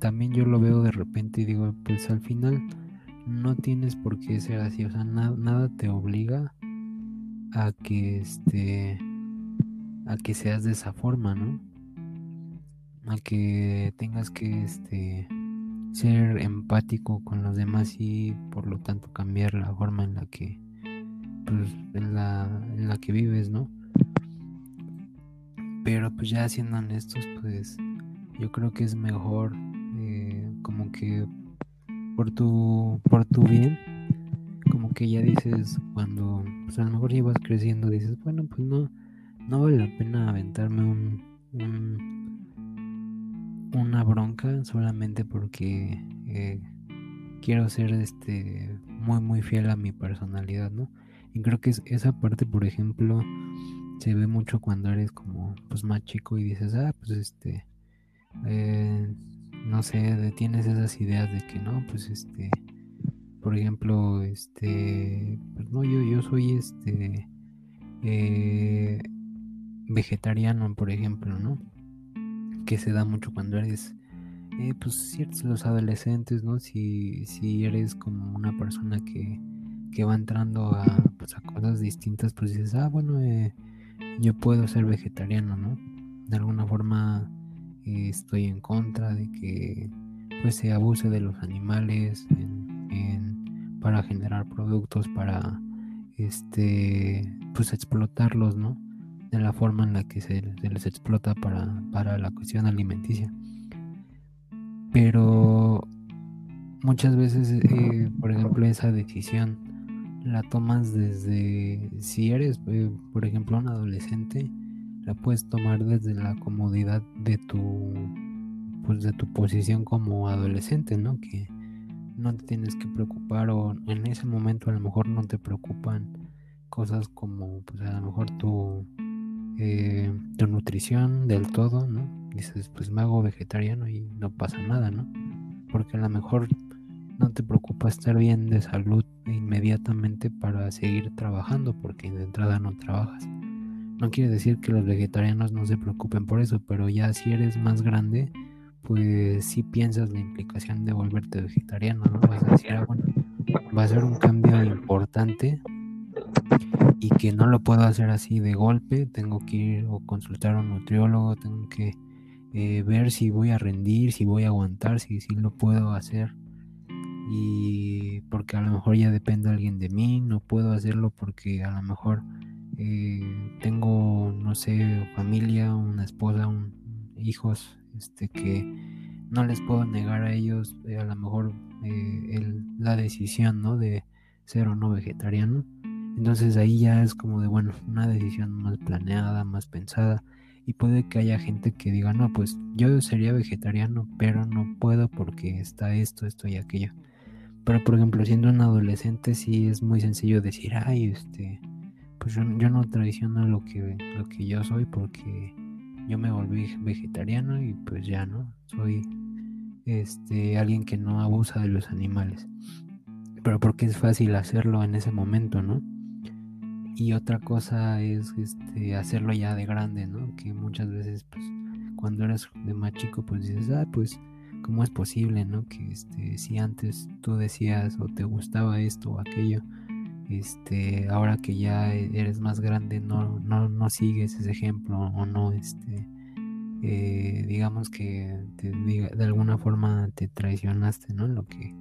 también yo lo veo de repente y digo, pues al final no tienes por qué ser así, o sea, na- nada te obliga a que este, a que seas de esa forma, ¿no? A que tengas que este ser empático con los demás y por lo tanto cambiar la forma en la que pues en la en la que vives, ¿no? Pero pues ya siendo honestos, pues yo creo que es mejor eh, como que por tu por tu bien, como que ya dices cuando pues a lo mejor llevas creciendo dices, bueno, pues no no vale la pena aventarme un, un una bronca solamente porque eh, quiero ser este muy muy fiel a mi personalidad, ¿no? Y creo que es, esa parte, por ejemplo, se ve mucho cuando eres como pues más chico y dices, ah, pues este eh, no sé, tienes esas ideas de que no, pues este, por ejemplo, este, pues no, yo yo soy este eh, vegetariano, por ejemplo, ¿no? Que se da mucho cuando eres eh, pues ciertos los adolescentes, ¿no? Si, si eres como una persona que, que va entrando a, pues, a cosas distintas, pues dices, ah, bueno, eh, yo puedo ser vegetariano, ¿no? De alguna forma eh, estoy en contra de que pues se abuse de los animales en, en, para generar productos, para este pues explotarlos, ¿no? De la forma en la que se, se les explota para, para la cuestión alimenticia. Pero muchas veces eh, por ejemplo esa decisión la tomas desde, si eres eh, por ejemplo un adolescente, la puedes tomar desde la comodidad de tu pues de tu posición como adolescente, ¿no? Que no te tienes que preocupar, o en ese momento a lo mejor no te preocupan cosas como pues a lo mejor tu Eh, tu nutrición del todo, ¿no? Dices, pues me hago vegetariano y no pasa nada, ¿no? Porque a lo mejor no te preocupa estar bien de salud inmediatamente para seguir trabajando, porque de entrada no trabajas. No quiere decir que los vegetarianos no se preocupen por eso, pero ya si eres más grande, pues sí piensas la implicación de volverte vegetariano, ¿no? Vas a decir, ah, bueno, va a ser un cambio importante y que no lo puedo hacer así de golpe, tengo que ir o consultar a un nutriólogo, tengo que eh, ver si voy a rendir, si voy a aguantar, si, si lo puedo hacer, y porque a lo mejor ya depende alguien de mí, no puedo hacerlo porque a lo mejor eh, tengo, no sé, familia, una esposa, un, hijos, este, que no les puedo negar a ellos eh, a lo mejor eh, el, la decisión, ¿no? De ser o no vegetariano. Entonces ahí ya es como de, bueno, una decisión más planeada, más pensada, y puede que haya gente que diga, no, pues yo sería vegetariano, pero no puedo porque está esto, esto y aquello. Pero por ejemplo, siendo un adolescente sí es muy sencillo decir, ay, este, pues yo, yo no traiciono lo que, lo que yo soy porque yo me volví vegetariano y pues ya, ¿no? Soy este alguien que no abusa de los animales. Pero porque es fácil hacerlo en ese momento, ¿no? Y otra cosa es este, hacerlo ya de grande, ¿no? Que muchas veces, pues, cuando eres de más chico, pues dices, ah, pues, ¿cómo es posible, no? Que este, si antes tú decías o te gustaba esto o aquello, este, ahora que ya eres más grande, no, no, no sigues ese ejemplo, o no, este, eh, digamos que te, de alguna forma te traicionaste, ¿no? Lo que,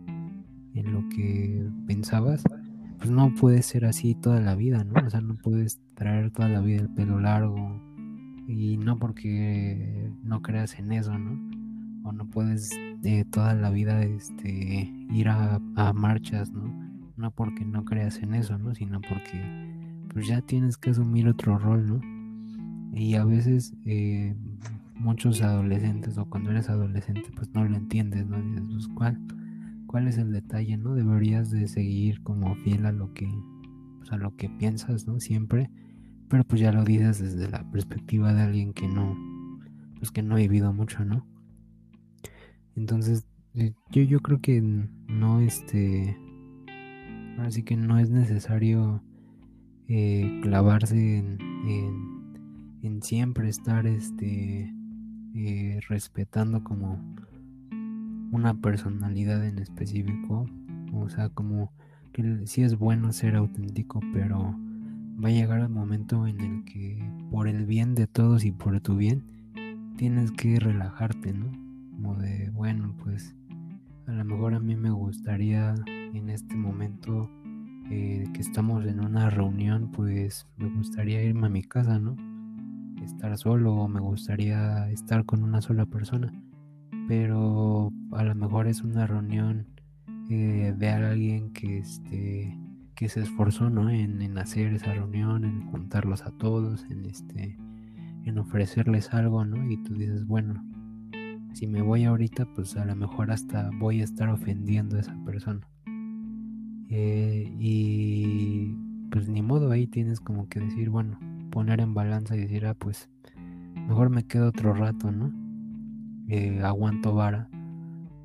en lo que pensabas. Pues no puedes ser así toda la vida, ¿no? O sea, no puedes traer toda la vida el pelo largo, y no porque no creas en eso, ¿no? O no puedes eh, toda la vida este, ir a, a marchas, ¿no? No porque no creas en eso, ¿no? Sino porque pues ya tienes que asumir otro rol, ¿no? Y a veces eh, muchos adolescentes, o cuando eres adolescente, pues no lo entiendes, ¿no? Dices, pues ¿cuál? ¿Cuál es el detalle, no? Deberías de seguir como fiel a lo que, pues a lo que piensas, ¿no? Siempre. Pero pues ya lo dices desde la perspectiva de alguien que no, pues que no ha vivido mucho, ¿no? Entonces Eh, yo, yo creo que no, este... ahora sí que no es necesario eh, clavarse en, en, en siempre estar este eh, respetando como una personalidad en específico. O sea, como que sí es bueno ser auténtico, pero va a llegar el momento en el que por el bien de todos y por tu bien tienes que relajarte, ¿no? Como de, bueno, pues a lo mejor a mí me gustaría... en este momento eh, que estamos en una reunión, pues me gustaría irme a mi casa, ¿no? Estar solo, o me gustaría estar con una sola persona. Pero a lo mejor es una reunión eh, de alguien que, este, que se esforzó, ¿no? En, en hacer esa reunión, en juntarlos a todos, en, este, en ofrecerles algo, ¿no? Y tú dices, bueno, si me voy ahorita, pues a lo mejor hasta voy a estar ofendiendo a esa persona. Eh, y pues ni modo, ahí tienes como que decir, bueno, poner en balanza y decir, ah, pues mejor me quedo otro rato, ¿no? Eh, aguanto vara,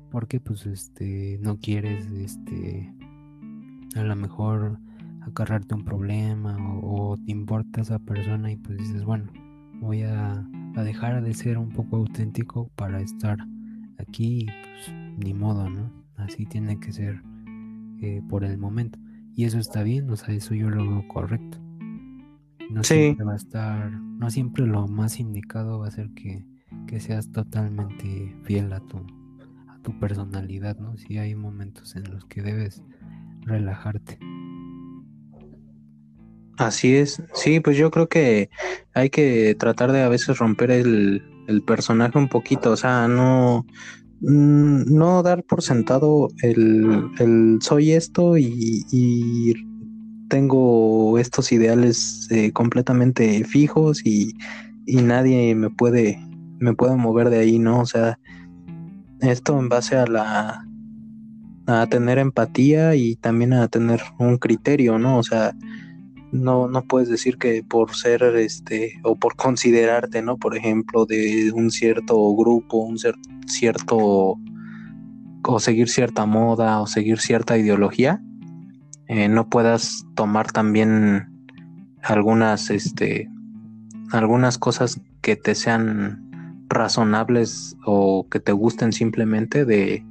porque pues este no quieres este a lo mejor acarrarte un problema, o, o te importa esa persona y pues dices, bueno, voy a, a dejar de ser un poco auténtico para estar aquí, y pues ni modo, ¿no? Así tiene que ser. Eh, por el momento, y eso está bien, o sea, eso yo lo veo correcto. No sí. siempre va a estar, no siempre lo más indicado va a ser que, que seas totalmente fiel a tu, a tu personalidad, ¿no? Sí hay momentos en los que debes relajarte. Así es, sí, pues yo creo que hay que tratar de a veces romper el, el personaje un poquito, o sea, no... no dar por sentado el, el soy esto y, y tengo estos ideales eh, completamente fijos y, y nadie me puede me puede mover de ahí, ¿no? O sea, esto en base a la a tener empatía y también a tener un criterio, ¿no? O sea, no no puedes decir que por ser este o por considerarte, ¿no? Por ejemplo, de un cierto grupo, un cer- cierto o seguir cierta moda o seguir cierta ideología, eh, no puedas tomar también algunas este algunas cosas que te sean razonables o que te gusten simplemente de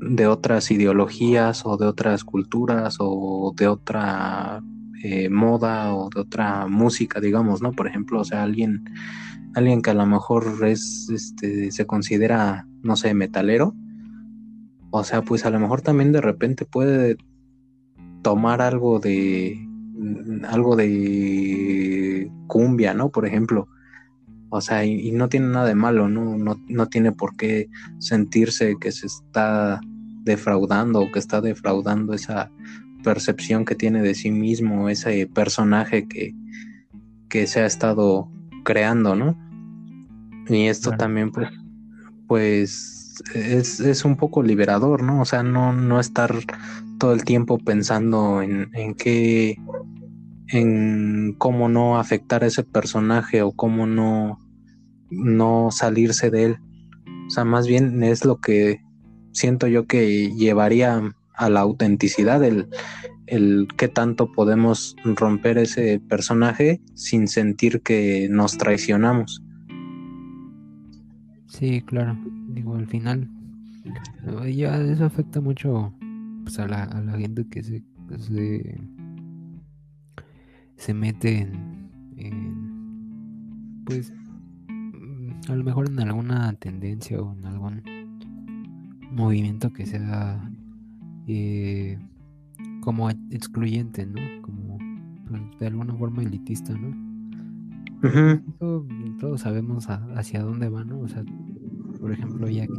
de otras ideologías o de otras culturas o de otra Eh, moda o de otra música, digamos, ¿no? Por ejemplo, o sea, alguien alguien que a lo mejor es este se considera, no sé, metalero, o sea, pues a lo mejor también de repente puede tomar algo de algo de cumbia, ¿no? Por ejemplo, o sea, y, y no tiene nada de malo, ¿no? No, no tiene por qué sentirse que se está defraudando o que está defraudando esa percepción que tiene de sí mismo, ese personaje que, que se ha estado creando, ¿no? Y esto claro. también pues, pues es, es un poco liberador, ¿no? O sea, no, no estar todo el tiempo pensando en, en qué, en cómo no afectar a ese personaje o cómo no, no salirse de él. O sea, más bien es lo que siento yo que llevaría a la autenticidad, el, el qué tanto podemos romper ese personaje sin sentir que nos traicionamos. Sí, claro, digo, al final ya eso afecta mucho pues, a, la, a la gente que se se, se mete en, en pues a lo mejor en alguna tendencia o en algún movimiento que sea Eh, como excluyente, ¿no? Como de alguna forma elitista, ¿no? Uh-huh. Todo, todos sabemos a, hacia dónde va, ¿no? O sea, por ejemplo, ya que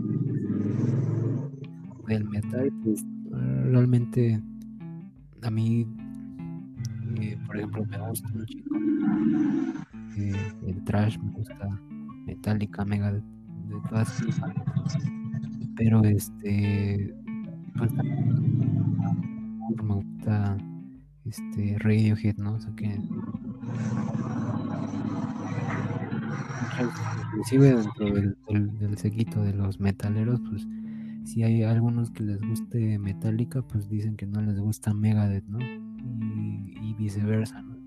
el metal, pues realmente a mí, eh, por ejemplo, me gusta un chico eh, el thrash, me gusta Metallica, Megadeth, de todas esas cosas. Pero este pues me gusta este Radiohead, ¿no? O sea que inclusive dentro del, del, del seguito de los metaleros, pues si hay algunos que les guste Metallica, pues dicen que no les gusta Megadeth, ¿no? Y, y viceversa, ¿no?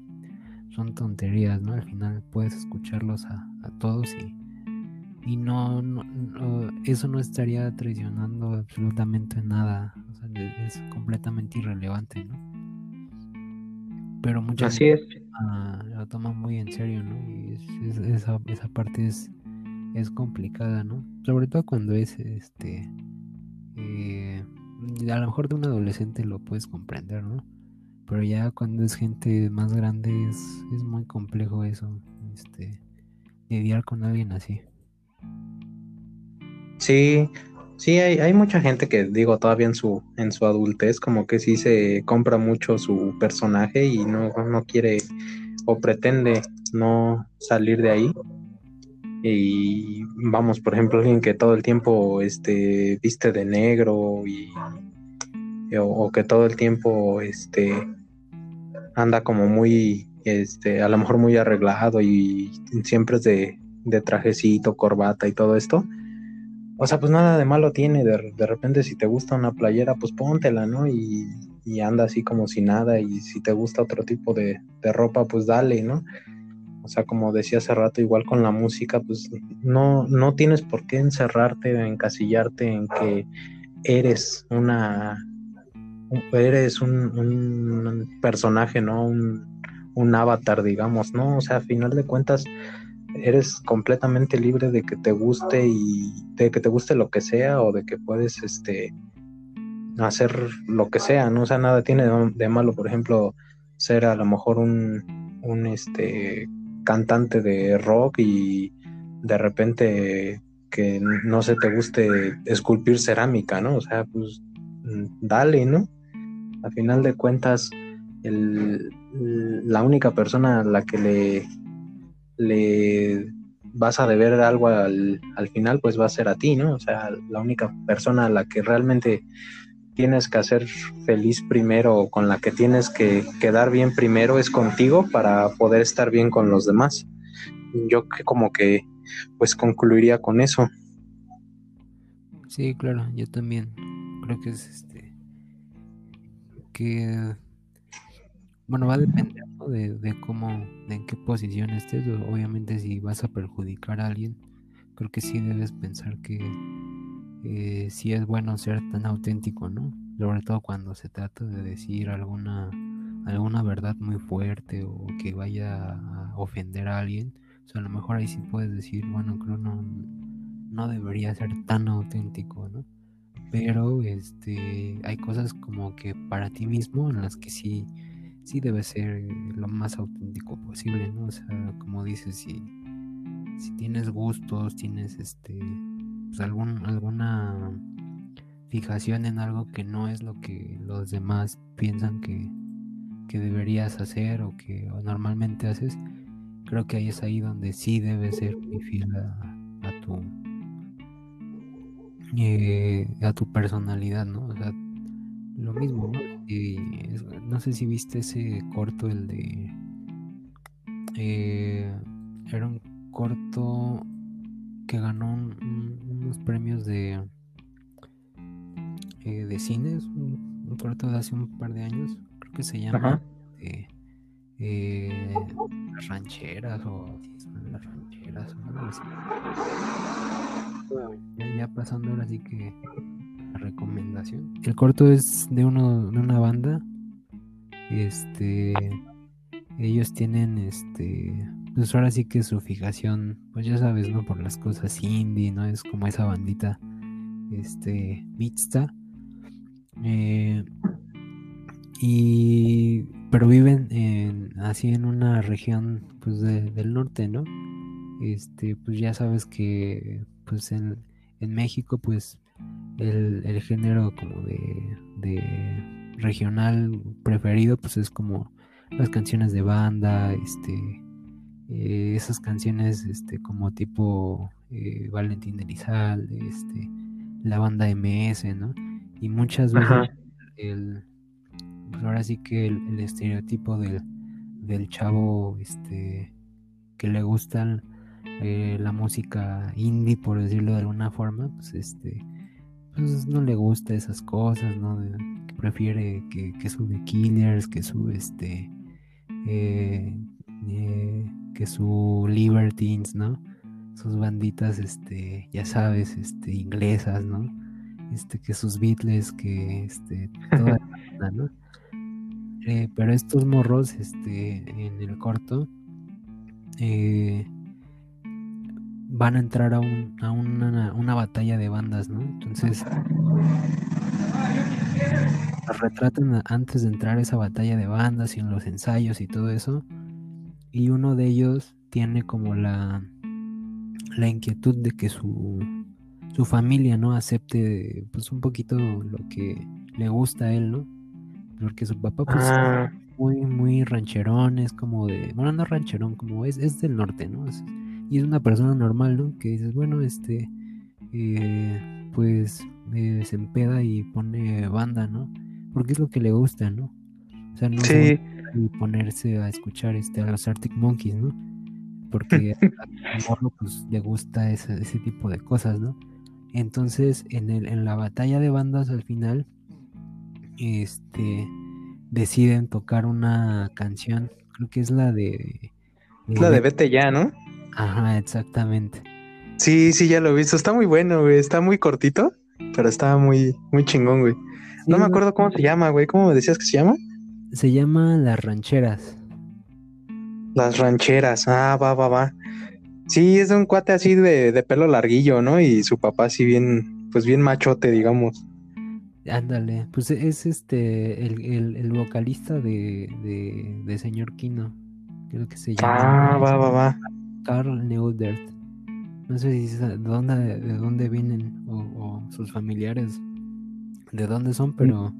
Son tonterías, ¿no? Al final puedes escucharlos a, a todos y, y no, no, no, eso no estaría traicionando absolutamente nada, o sea, es completamente irrelevante, ¿no? Pero muchas veces lo toman muy en serio, ¿no? Y es, es, esa, esa parte es, es complicada, ¿no? Sobre todo cuando es, este, eh, a lo mejor de un adolescente lo puedes comprender, ¿no? Pero ya cuando es gente más grande es, es muy complejo eso, este, lidiar con alguien así. Sí, sí, hay, hay mucha gente que, digo, todavía en su en su adultez como que sí se compra mucho su personaje y no, no quiere o pretende no salir de ahí. Y vamos, por ejemplo, alguien que todo el tiempo este viste de negro y... O, o que todo el tiempo este anda como muy este a lo mejor muy arreglado y siempre es de, de trajecito, corbata y todo esto. O sea, pues nada de malo tiene. De, de repente si te gusta una playera, pues póntela, ¿no? Y, y anda así como si nada. Y si te gusta otro tipo de, de ropa, pues dale, ¿no? O sea, como decía hace rato, igual con la música, pues no, no tienes por qué encerrarte, encasillarte en que eres una... eres un, un personaje, ¿no? Un, un avatar, digamos, ¿no? O sea, a final de cuentas eres completamente libre de que te guste y de que te guste lo que sea o de que puedes este hacer lo que sea, ¿no? O sea, nada tiene de, de malo, por ejemplo, ser a lo mejor un, un este cantante de rock y de repente que no se te guste esculpir cerámica, ¿no? O sea, pues dale, ¿no? A final de cuentas, el, la única persona a la que le, le vas a deber algo al, al final, pues va a ser a ti, ¿no? O sea, la única persona a la que realmente tienes que hacer feliz primero, o con la que tienes que quedar bien primero, es contigo para poder estar bien con los demás. Yo como que, pues concluiría con eso. Sí, claro, yo también. Creo que es este que bueno va a depender, ¿no? de, de cómo, de en qué posición estés. Obviamente si vas a perjudicar a alguien, creo que sí debes pensar que eh, sí es bueno ser tan auténtico, ¿no? Sobre todo cuando se trata de decir alguna alguna verdad muy fuerte o que vaya a ofender a alguien. O sea, a lo mejor ahí sí puedes decir, bueno, creo no no debería ser tan auténtico, ¿no? Pero este hay cosas como que para ti mismo en las que sí, sí debes ser lo más auténtico posible, ¿no? O sea, como dices, si, si tienes gustos, tienes este pues algún, alguna fijación en algo que no es lo que los demás piensan que, que deberías hacer o que o normalmente haces, creo que ahí es ahí donde sí debes ser muy fiel a, a tu... Eh, a tu personalidad, ¿no? O sea, lo mismo, ¿no? Eh, es, no sé si viste ese corto, el de eh, era un corto que ganó un, unos premios de eh, de cines, un, un corto de hace un par de años, creo que se llama eh, eh, Las Rancheras o Las Rancheras o algo así. Ya, ya pasando ahora sí que la recomendación. El corto es de uno de una banda. Este ellos tienen este pues ahora sí que su fijación, pues ya sabes, ¿no? Por las cosas indie, ¿no? Es como esa bandita este mixta. Eh, y pero viven en, así en una región pues de, del norte, ¿no? Este, pues ya sabes que pues en, en México pues el, el género como de, de regional preferido pues es como las canciones de banda, este eh, esas canciones este como tipo eh, Valentín Elizalde, este la Banda M S, ¿no? Y muchas veces Ajá. el pues ahora sí que el, el estereotipo del, del chavo este que le gustan Eh, la música indie, por decirlo de alguna forma, pues este pues no le gusta esas cosas, ¿no? De, que prefiere que, que su The Killers, que su este eh, eh, que su Libertines, ¿no? Sus banditas, este, ya sabes, este, inglesas, ¿no? Este, que sus Beatles, que este, toda la banda, ¿no? Eh, pero estos morros, este, en el corto, eh, van a entrar a, un, a una, una batalla de bandas, ¿no? Entonces, los retratan antes de entrar a esa batalla de bandas y en los ensayos y todo eso. Y uno de ellos tiene como la, la inquietud de que su, su familia, ¿no? Acepte, pues, un poquito lo que le gusta a él, ¿no? Porque su papá, pues, ah. muy, muy rancherón, es como de... Bueno, no rancherón, como es, es del norte, ¿no? Es, y es una persona normal, ¿no? Que dices, bueno, este... Eh, pues, eh, se empeda y pone banda, ¿no? Porque es lo que le gusta, ¿no? O sea, no sí. se gusta ponerse a escuchar este, a los Arctic Monkeys, ¿no? Porque a morro, pues, le gusta ese, ese tipo de cosas, ¿no? Entonces, en, el, en la batalla de bandas, al final... Este deciden tocar una canción, creo que es la de, de la de Vete Ya, ¿no? Ajá, exactamente. Sí, sí, ya lo he visto, está muy bueno, güey, está muy cortito, pero está muy, muy chingón, güey. Sí, no me acuerdo cómo se llama, güey, ¿cómo me decías que se llama? Se llama Las Rancheras. Las Rancheras, ah, va, va, va. Sí, es de un cuate así de, de pelo larguillo, ¿no? Y su papá así bien, pues bien machote, digamos. Ándale, pues es este el, el, el vocalista de, de, de Señor Kino, creo que se llama. Ah, va, va, va. Carl Neudert. No sé si es de dónde, de dónde vienen o, o sus familiares, de dónde son, pero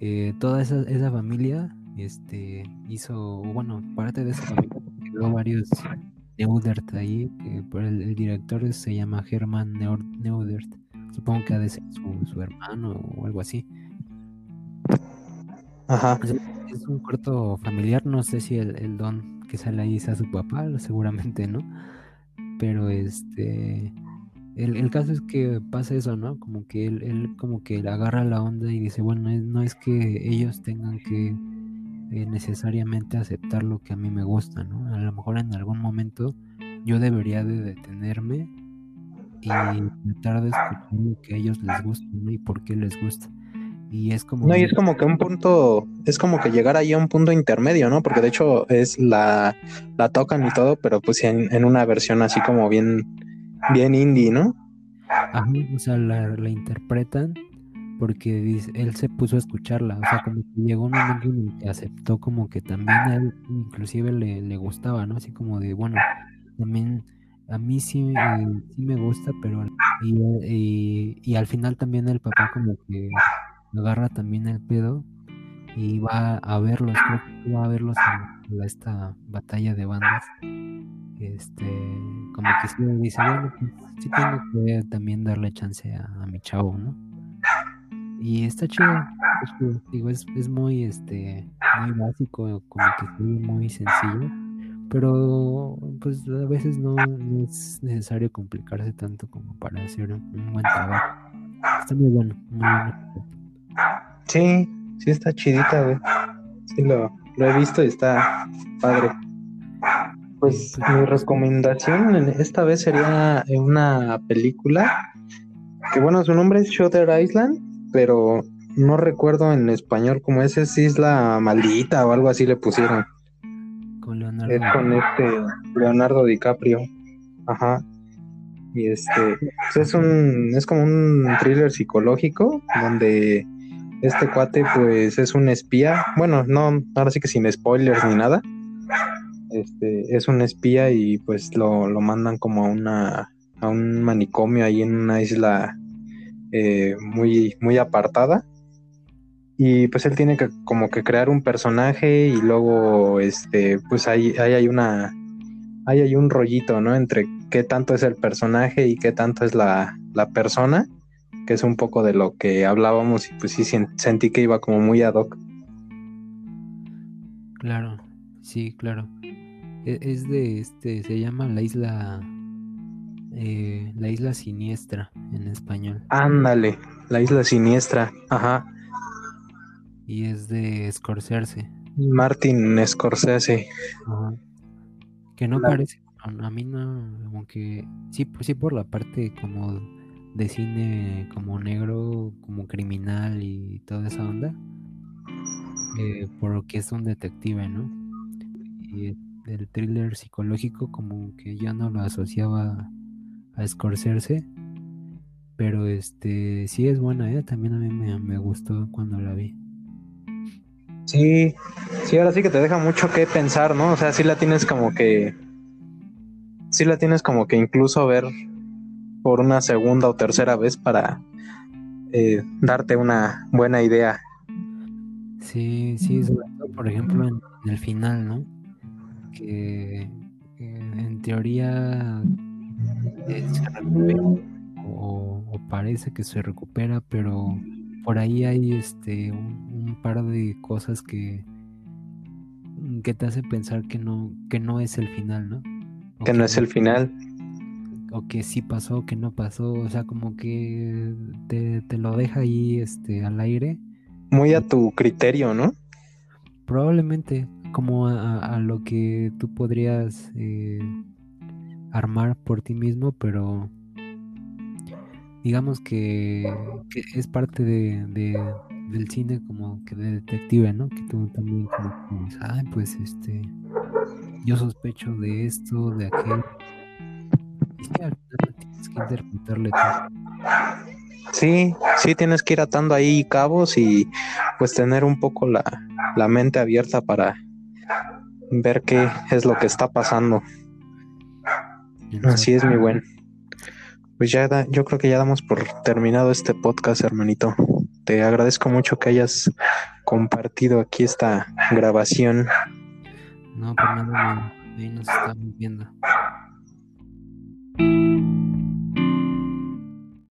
eh, toda esa, esa familia este, hizo, bueno, parte de esa familia, quedó varios Neudert ahí, que por el, el director se llama Hermann Neudert. Supongo que ha de ser su, su hermano o algo así. Ajá. Es un corto familiar, no sé si el, el don que sale ahí sea su papá, seguramente no. Pero este... El, el caso es que pasa eso, ¿no? Como que él, él como que le agarra la onda y dice, bueno, no es que ellos tengan que eh, necesariamente aceptar lo que a mí me gusta, ¿no? A lo mejor en algún momento yo debería de detenerme y tratar de escuchar lo que a ellos les gusta, ¿no? Y por qué les gusta. Y es como... No, y es como que un punto... Es como que llegar ahí a un punto intermedio, ¿no? Porque de hecho es la... La tocan y todo, pero pues en, en una versión así como bien... Bien indie, ¿no? Ajá, o sea, la, la interpretan porque dice, él se puso a escucharla. O sea, como que llegó un momento en el que aceptó como que también a él inclusive le, le gustaba, ¿no? Así como de, bueno, también... A mí sí, eh, sí me gusta, pero... Y, y, y al final también el papá como que agarra también el pedo y va a verlos, creo que va a verlos en esta batalla de bandas. Este, como que sí le dice, bueno, pues sí tengo que también darle chance a, a mi chavo, ¿no? Y está chido, está chido. Digo, es, es muy, este, muy básico, como que es muy sencillo. Pero pues a veces no, no es necesario complicarse tanto como para hacer un buen trabajo. Está muy bueno, muy bueno. Sí, sí está chidita, güey. Sí lo, lo he visto y está padre. Pues, sí, pues mi recomendación esta vez sería una película que, bueno, su nombre es Shutter Island, pero no recuerdo en español cómo es, es Isla Maldita o algo así le pusieron. Leonardo. Es con este Leonardo DiCaprio. Ajá. Y este es un es como un thriller psicológico donde este cuate pues es un espía. Bueno, no, ahora sí que sin spoilers ni nada. Este es un espía y pues lo, lo mandan como a una a un manicomio ahí en una isla eh, muy muy apartada. Y pues él tiene que como que crear un personaje y luego este pues ahí, ahí hay una ahí hay un rollito, ¿no? Entre qué tanto es el personaje y qué tanto es la, la persona, que es un poco de lo que hablábamos y pues sí sentí que iba como muy ad hoc. Claro, sí, claro. Es de este, se llama la isla eh, La Isla Siniestra en español. Ándale, La Isla Siniestra, ajá. Y es de Scorsese. Martin Scorsese. Ajá. Que no la... parece, a mí no, aunque sí, pues sí por la parte como de cine como negro, como criminal y toda esa onda. Eh, por lo que es un detective, ¿no? Y el thriller psicológico como que yo no lo asociaba a Scorsese, pero este sí es buena, ¿eh? También a mí me, me gustó cuando la vi. Sí, sí, ahora sí que te deja mucho que pensar, ¿no? O sea, sí la tienes como que sí la tienes como que incluso ver por una segunda o tercera vez para eh, darte una buena idea. Sí, sí, sobre todo, por ejemplo, en, en el final, ¿no? Que, que en teoría eh, se recupera o, o parece que se recupera, pero por ahí hay este un, un par de cosas que que te hace pensar que no que no es el final, ¿no? O que no es el final. O que sí pasó, que no pasó, o sea, como que te, te lo deja ahí este al aire. Muy a tu criterio, ¿no? Probablemente, como a, a lo que tú podrías eh, armar por ti mismo, pero digamos que, que es parte de, de del cine como que de detective, ¿no? Que tú también como, como ay, pues este, yo sospecho de esto, de aquel, y sí, al final tienes que interpretarle todo. Sí, sí tienes que ir atando ahí cabos y pues tener un poco la, la mente abierta para ver qué es lo que está pasando. Así es, mi buen. Pues ya da, yo creo que ya damos por terminado este podcast, hermanito. Te agradezco mucho que hayas compartido aquí esta grabación. No, por nada, ahí nos estamos viendo.